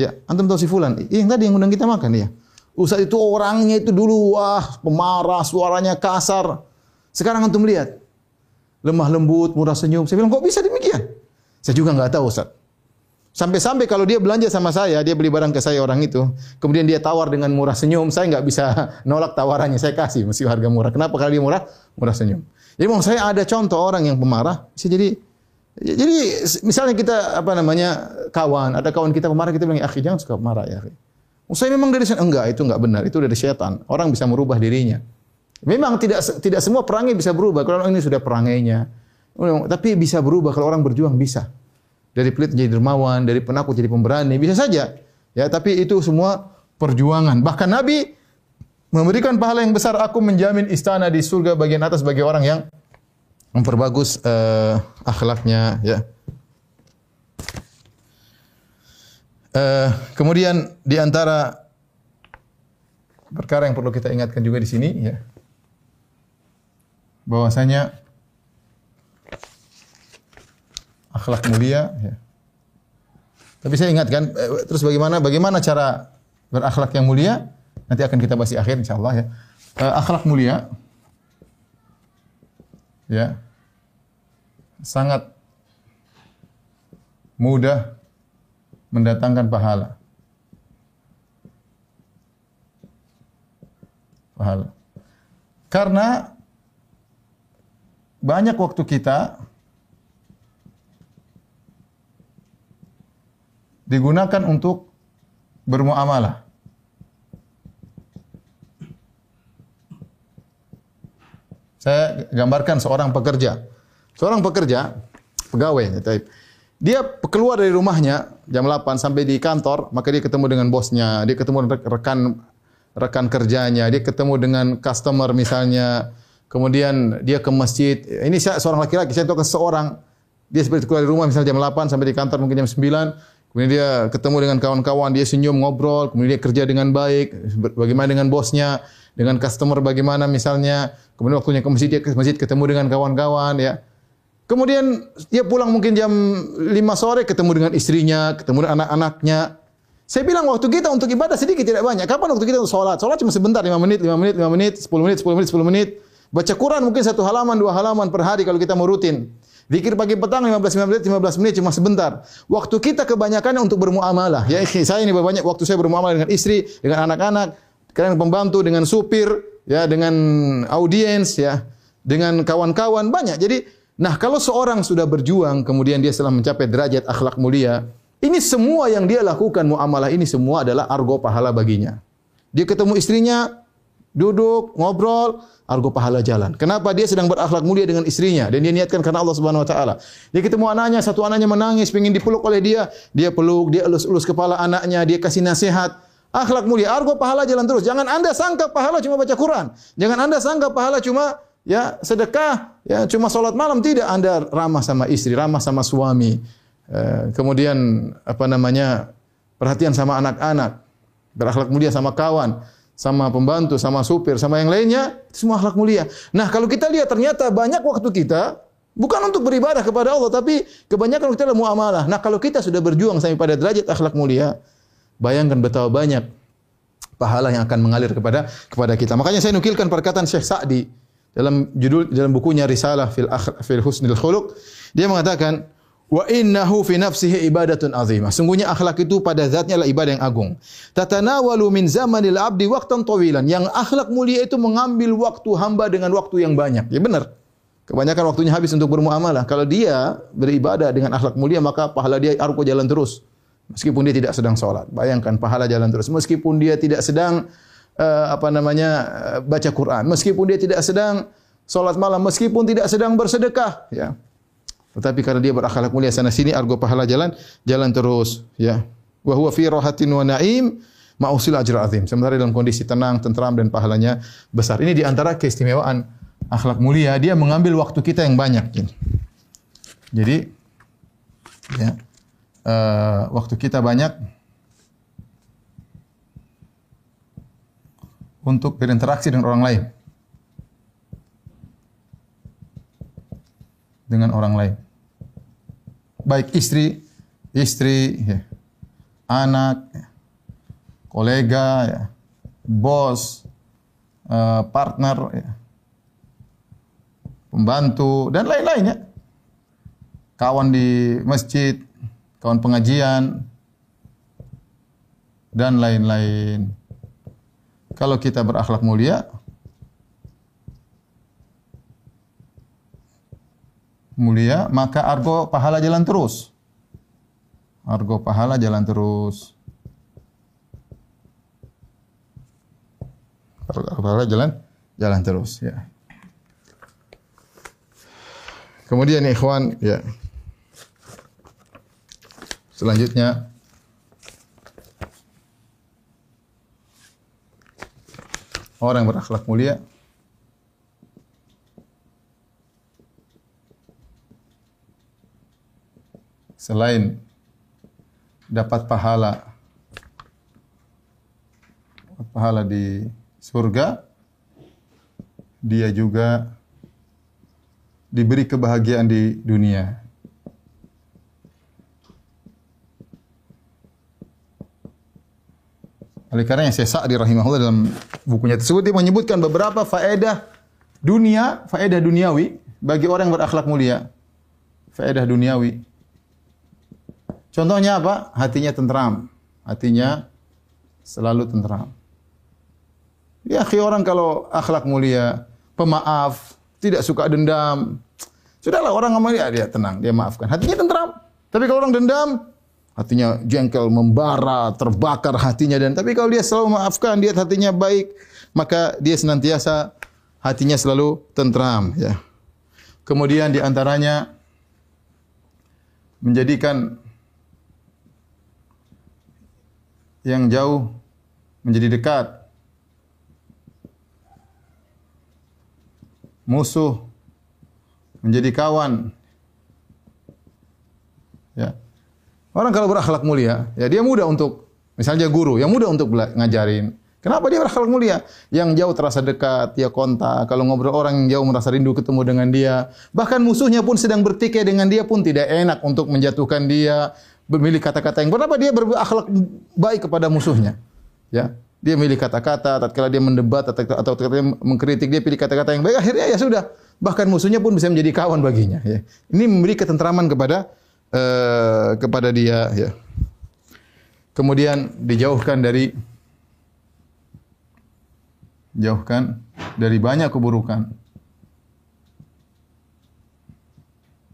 ya, antum tahu si fulan? Yang tadi yang undang kita makan, ya. Ustaz itu orangnya itu dulu wah, pemarah, suaranya kasar. Sekarang antum lihat, lemah lembut, murah senyum." Saya bilang, kok bisa demikian? Saya juga nggak tahu, Ustaz. Sampai-sampai kalau dia belanja sama saya, dia beli barang ke saya orang itu, kemudian dia tawar dengan murah senyum, saya nggak bisa nolak tawarannya, saya kasih, mesti harga murah. Kenapa? Karena dia murah, murah senyum. Jadi maksud saya ada contoh orang yang pemarah, bisa jadi, jadi misalnya kita apa namanya kawan, ada kawan kita pemarah, kita bilang, akhi jangan suka marah ya. Saya memang dari sana, enggak, itu enggak benar, itu dari setan. Orang bisa merubah dirinya. Memang tidak tidak semua perangai bisa berubah. Kalau orang ini sudah perangainya, tapi bisa berubah kalau orang berjuang bisa. Dari pelit menjadi dermawan, dari penakut jadi pemberani, bisa saja. Ya, tapi itu semua perjuangan. Bahkan Nabi memberikan pahala yang besar. Aku menjamin istana di surga bagian atas bagi orang yang memperbagus uh, akhlaknya. Ya. Uh, kemudian di antara perkara yang perlu kita ingatkan juga di sini, ya. Bahwasanya akhlak mulia, ya. Tapi saya ingatkan, terus bagaimana bagaimana cara berakhlak yang mulia nanti akan kita bahas di akhir insyaallah, ya. Eh, akhlak mulia, ya, sangat mudah mendatangkan pahala. Pahala. Karena banyak waktu kita digunakan untuk bermuamalah. Saya gambarkan seorang pekerja. Seorang pekerja, pegawai, dia keluar dari rumahnya jam delapan sampai di kantor, maka dia ketemu dengan bosnya, dia ketemu rekan rekan kerjanya, dia ketemu dengan customer misalnya, kemudian dia ke masjid. Ini saya seorang laki-laki, saya tahu ke seorang, dia seperti keluar dari rumah misalnya jam delapan sampai di kantor mungkin jam sembilan, kemudian dia ketemu dengan kawan-kawan, dia senyum, ngobrol, kemudian dia kerja dengan baik, bagaimana dengan bosnya, dengan customer bagaimana misalnya, kemudian waktunya ke masjid, dia ke masjid ketemu dengan kawan-kawan ya. Kemudian dia pulang mungkin jam lima sore ketemu dengan istrinya, ketemu dengan anak-anaknya. Saya bilang waktu kita untuk ibadah sedikit, tidak banyak. Kapan waktu kita untuk sholat? Sholat cuma sebentar, lima menit, lima menit, lima menit, sepuluh menit, sepuluh menit, sepuluh menit. Baca Quran mungkin satu halaman, dua halaman per hari kalau kita mau rutin. Zikir pagi petang lima belas menit, lima belas menit cuma sebentar. Waktu kita kebanyakan untuk bermuamalah. Ya, saya ini banyak waktu saya bermuamalah dengan istri, dengan anak-anak, dengan pembantu, dengan supir, ya, dengan audiens, ya, dengan kawan-kawan banyak. Jadi nah, kalau seorang sudah berjuang, kemudian dia setelah mencapai derajat akhlak mulia, ini semua yang dia lakukan, muamalah ini semua adalah argo pahala baginya. Dia ketemu istrinya, duduk, ngobrol, argo pahala jalan. Kenapa? Dia sedang berakhlak mulia dengan istrinya, dan dia niatkan karena Allah Subhanahu Wa Taala. Dia ketemu anaknya, satu anaknya menangis, ingin dipeluk oleh dia, dia peluk, dia elus-elus kepala anaknya, dia kasih nasihat. Akhlak mulia, argo pahala jalan terus. Jangan Anda sangka pahala cuma baca Quran. Jangan Anda sangka pahala cuma ya sedekah, ya cuma sholat malam. Tidak, Anda ramah sama istri, ramah sama suami, eh, kemudian apa namanya perhatian sama anak-anak, berakhlak mulia sama kawan, sama pembantu, sama supir, sama yang lainnya, semua akhlak mulia. Nah kalau kita lihat ternyata banyak waktu kita bukan untuk beribadah kepada Allah, tapi kebanyakan kita adalah muamalah. Nah kalau kita sudah berjuang sampai pada derajat akhlak mulia, bayangkan betapa banyak pahala yang akan mengalir kepada kepada kita. Makanya saya nukilkan perkataan Syekh Sa'di dalam judul dalam bukunya Risalah fil akhlaq fil Husnil Khuluk, dia mengatakan wa innahu fi nafsihi ibadatun azimah. Sungguhnya akhlak itu pada zatnya adalah ibadah yang agung. Tatanawalu min zamanil abdi waqtan tawilan. Yang akhlak mulia itu mengambil waktu hamba dengan waktu yang banyak. Ya benar. Kebanyakan waktunya habis untuk bermuamalah. Kalau dia beribadah dengan akhlak mulia, maka pahala dia arko jalan terus. Meskipun dia tidak sedang salat. Bayangkan pahala jalan terus. Meskipun dia tidak sedang Uh, apa namanya uh, baca Quran, meskipun dia tidak sedang sholat malam, meskipun tidak sedang bersedekah, ya, tetapi karena dia berakhlak mulia sana sini, argo pahala jalan jalan terus, ya. Wa huwa fi rahatin wa naim ma'usil ajr azim. Sementara dalam kondisi tenang, tentram, dan pahalanya besar. Ini diantara keistimewaan akhlak mulia, dia mengambil waktu kita yang banyak. Jadi, ya, uh, waktu kita banyak untuk berinteraksi dengan orang lain. Dengan orang lain. Baik istri, istri, ya, anak, ya, kolega, ya, bos, uh, partner, ya, pembantu, dan lain-lainnya. Kawan di masjid, kawan pengajian, dan lain-lain. Kalau kita berakhlak mulia, mulia, maka argo pahala jalan terus. Argo pahala jalan terus. Argo pahala jalan, jalan terus. Ya. Kemudian ikhwan, ya. Selanjutnya. Orang yang berakhlak mulia selain dapat pahala pahala di surga, dia juga diberi kebahagiaan di dunia. Oleh karena yang Syekh Sa'di rahimahullah dalam bukunya tersebut, dia menyebutkan beberapa faedah dunia, faedah duniawi bagi orang yang berakhlak mulia. Faedah duniawi. Contohnya apa? Hatinya tentram. Hatinya selalu tentram. Ya, akhi, orang kalau akhlak mulia, pemaaf, tidak suka dendam. Sudahlah orang ngomong dia, dia tenang, dia maafkan. Hatinya tentram. Tapi kalau orang dendam, hatinya jengkel, membara, terbakar hatinya. Dan tapi kalau dia selalu maafkan, dia hatinya baik, maka dia senantiasa hatinya selalu tentram, ya. Kemudian di antaranya menjadikan yang jauh menjadi dekat, musuh menjadi kawan. Ya. Orang kalau berakhlak mulia, ya dia mudah untuk, misalnya guru, yang mudah untuk ngajarin. Kenapa dia berakhlak mulia? Yang jauh terasa dekat, dia kontak. Kalau ngobrol orang yang jauh merasa rindu ketemu dengan dia. Bahkan musuhnya pun sedang bertikai dengan dia pun tidak enak untuk menjatuhkan dia. Memilih kata-kata yang kenapa dia berakhlak baik kepada musuhnya. Ya, dia milih kata-kata, tatkala dia mendebat atau tatkala mengkritik, dia pilih kata-kata yang baik. Akhirnya ya sudah. Bahkan musuhnya pun bisa menjadi kawan baginya. Ya. Ini memberi ketentraman kepada uh, kepada dia. Ya. Kemudian dijauhkan dari jauhkan dari banyak keburukan.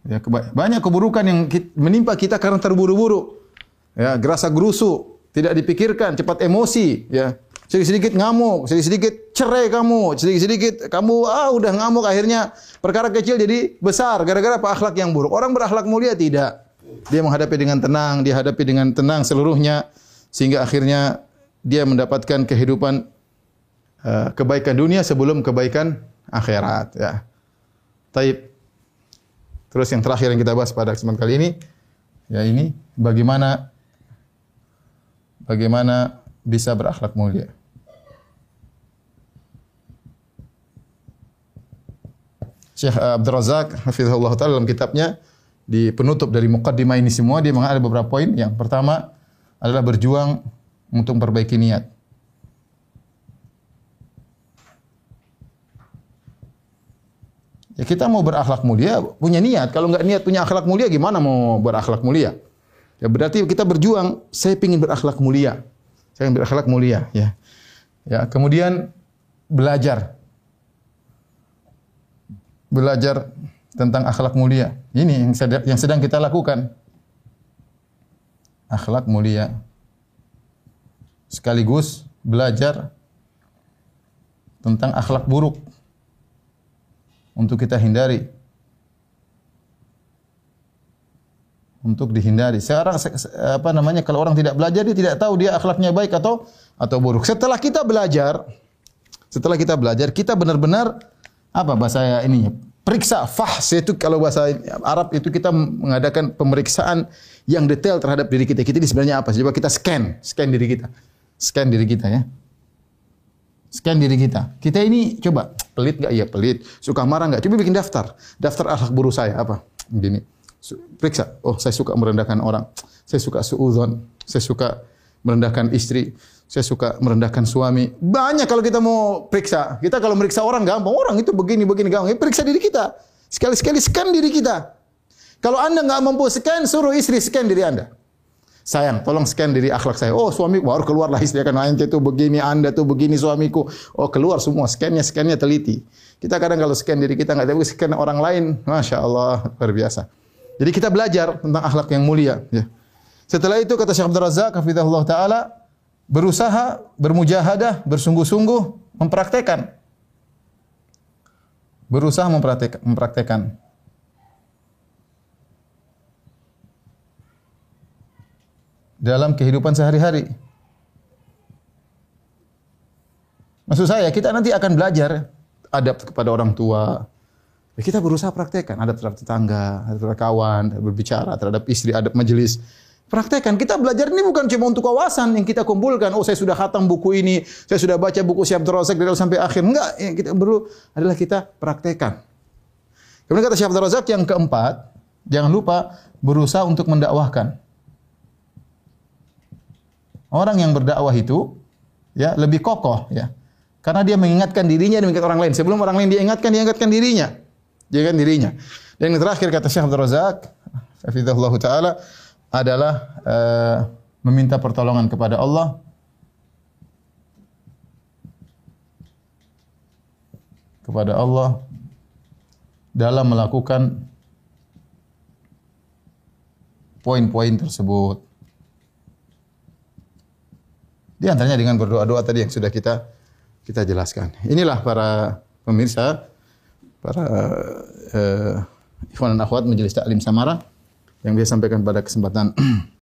Ya, banyak keburukan yang menimpa kita karena terburu-buru. Ya, gerasa gerusu, tidak dipikirkan, cepat emosi, ya. Sedikit-sedikit ngamuk, sedikit-sedikit cerai kamu, sedikit-sedikit kamu ah udah ngamuk akhirnya perkara kecil jadi besar gara-gara apa? Akhlak yang buruk. Orang berakhlak mulia tidak. Dia menghadapi dengan tenang, dia hadapi dengan tenang seluruhnya sehingga akhirnya dia mendapatkan kehidupan kebaikan dunia sebelum kebaikan akhirat, ya. Taib. Terus yang terakhir yang kita bahas pada kesempatan kali ini, ya ini bagaimana bagaimana bisa berakhlak mulia. Syekh Abdul Razzaq hafizahullah taala dalam kitabnya di penutup dari muqaddimah ini semua dia mengatakan ada beberapa poin. Yang pertama adalah berjuang untuk memperbaiki niat. Ya kita mau berakhlak mulia punya niat. Kalau nggak niat punya akhlak mulia gimana mau berakhlak mulia? Ya berarti kita berjuang. Saya ingin berakhlak mulia. Saya ingin berakhlak mulia. Ya, ya. Kemudian belajar, belajar tentang akhlak mulia. Ini yang sedang, yang sedang kita lakukan. Akhlak mulia. Sekaligus belajar tentang akhlak buruk. Untuk kita hindari, untuk dihindari. Sekarang apa namanya? Kalau orang tidak belajar, dia tidak tahu dia akhlaknya baik atau atau buruk. Setelah kita belajar, setelah kita belajar, kita benar-benar apa bahasa ini? Periksa, fahs itu kalau bahasa Arab itu kita mengadakan pemeriksaan yang detail terhadap diri kita. Kita ini sebenarnya apa? Coba kita scan, scan diri kita, scan diri kita ya. Scan diri kita. Kita ini coba pelit nggak? Iya pelit. Suka marah nggak? Coba bikin daftar. Daftar akhlak buruk saya apa? Begini. Periksa. Oh, saya suka merendahkan orang. Saya suka suudzon. Saya suka merendahkan istri. Saya suka merendahkan suami. Banyak kalau kita mau periksa. Kita kalau meriksa orang gampang. Orang itu begini begini gampang. Ya, periksa diri kita. Sekali-sekali scan diri kita. Kalau Anda nggak mampu scan, suruh istri scan diri Anda. Sayang, tolong scan diri akhlak saya. Oh, suami baru keluarlah istri akan ente tuh begini, Anda tuh begini suamiku. Oh, keluar semua scannya, scannya teliti. Kita kadang kalau scan diri kita nggak tahu scan orang lain. Masya Allah, luar biasa. Jadi kita belajar tentang akhlak yang mulia. Ya. Setelah itu kata Syekh Abdul Razzaq hafizahullah taala berusaha, bermujahadah, bersungguh-sungguh mempraktekan. Berusaha mempraktekan. mempraktekan. Dalam kehidupan sehari-hari. Maksud saya, kita nanti akan belajar adab kepada orang tua. Ya, kita berusaha praktekkan adab terhadap tetangga, adab terhadap kawan, berbicara terhadap istri, adab majelis. Praktekkan. Kita belajar ini bukan cuma untuk wawasan yang kita kumpulkan. Oh, saya sudah khatam buku ini, saya sudah baca buku Syekh Abdul Razzaq dari awal sampai akhir. Enggak, yang kita perlu adalah kita praktekkan. Kemudian kata Syekh Abdul Razzaq yang keempat, jangan lupa berusaha untuk mendakwahkan. Orang yang berdakwah itu ya lebih kokoh ya. Karena dia mengingatkan dirinya dan mengingat orang lain. Sebelum orang lain dia ingatkan, dia ingatkan dirinya. Dia ingatkan dirinya. Dan yang terakhir kata Syekh Abdul Razzaq hafizahullah taala adalah uh, meminta pertolongan kepada Allah. Kepada Allah dalam melakukan poin-poin tersebut. Di antaranya dengan berdoa-doa tadi yang sudah kita kita jelaskan. Inilah para pemirsa, para eh, ikhwan dan akhwat majelis taklim Samara yang dia sampaikan pada kesempatan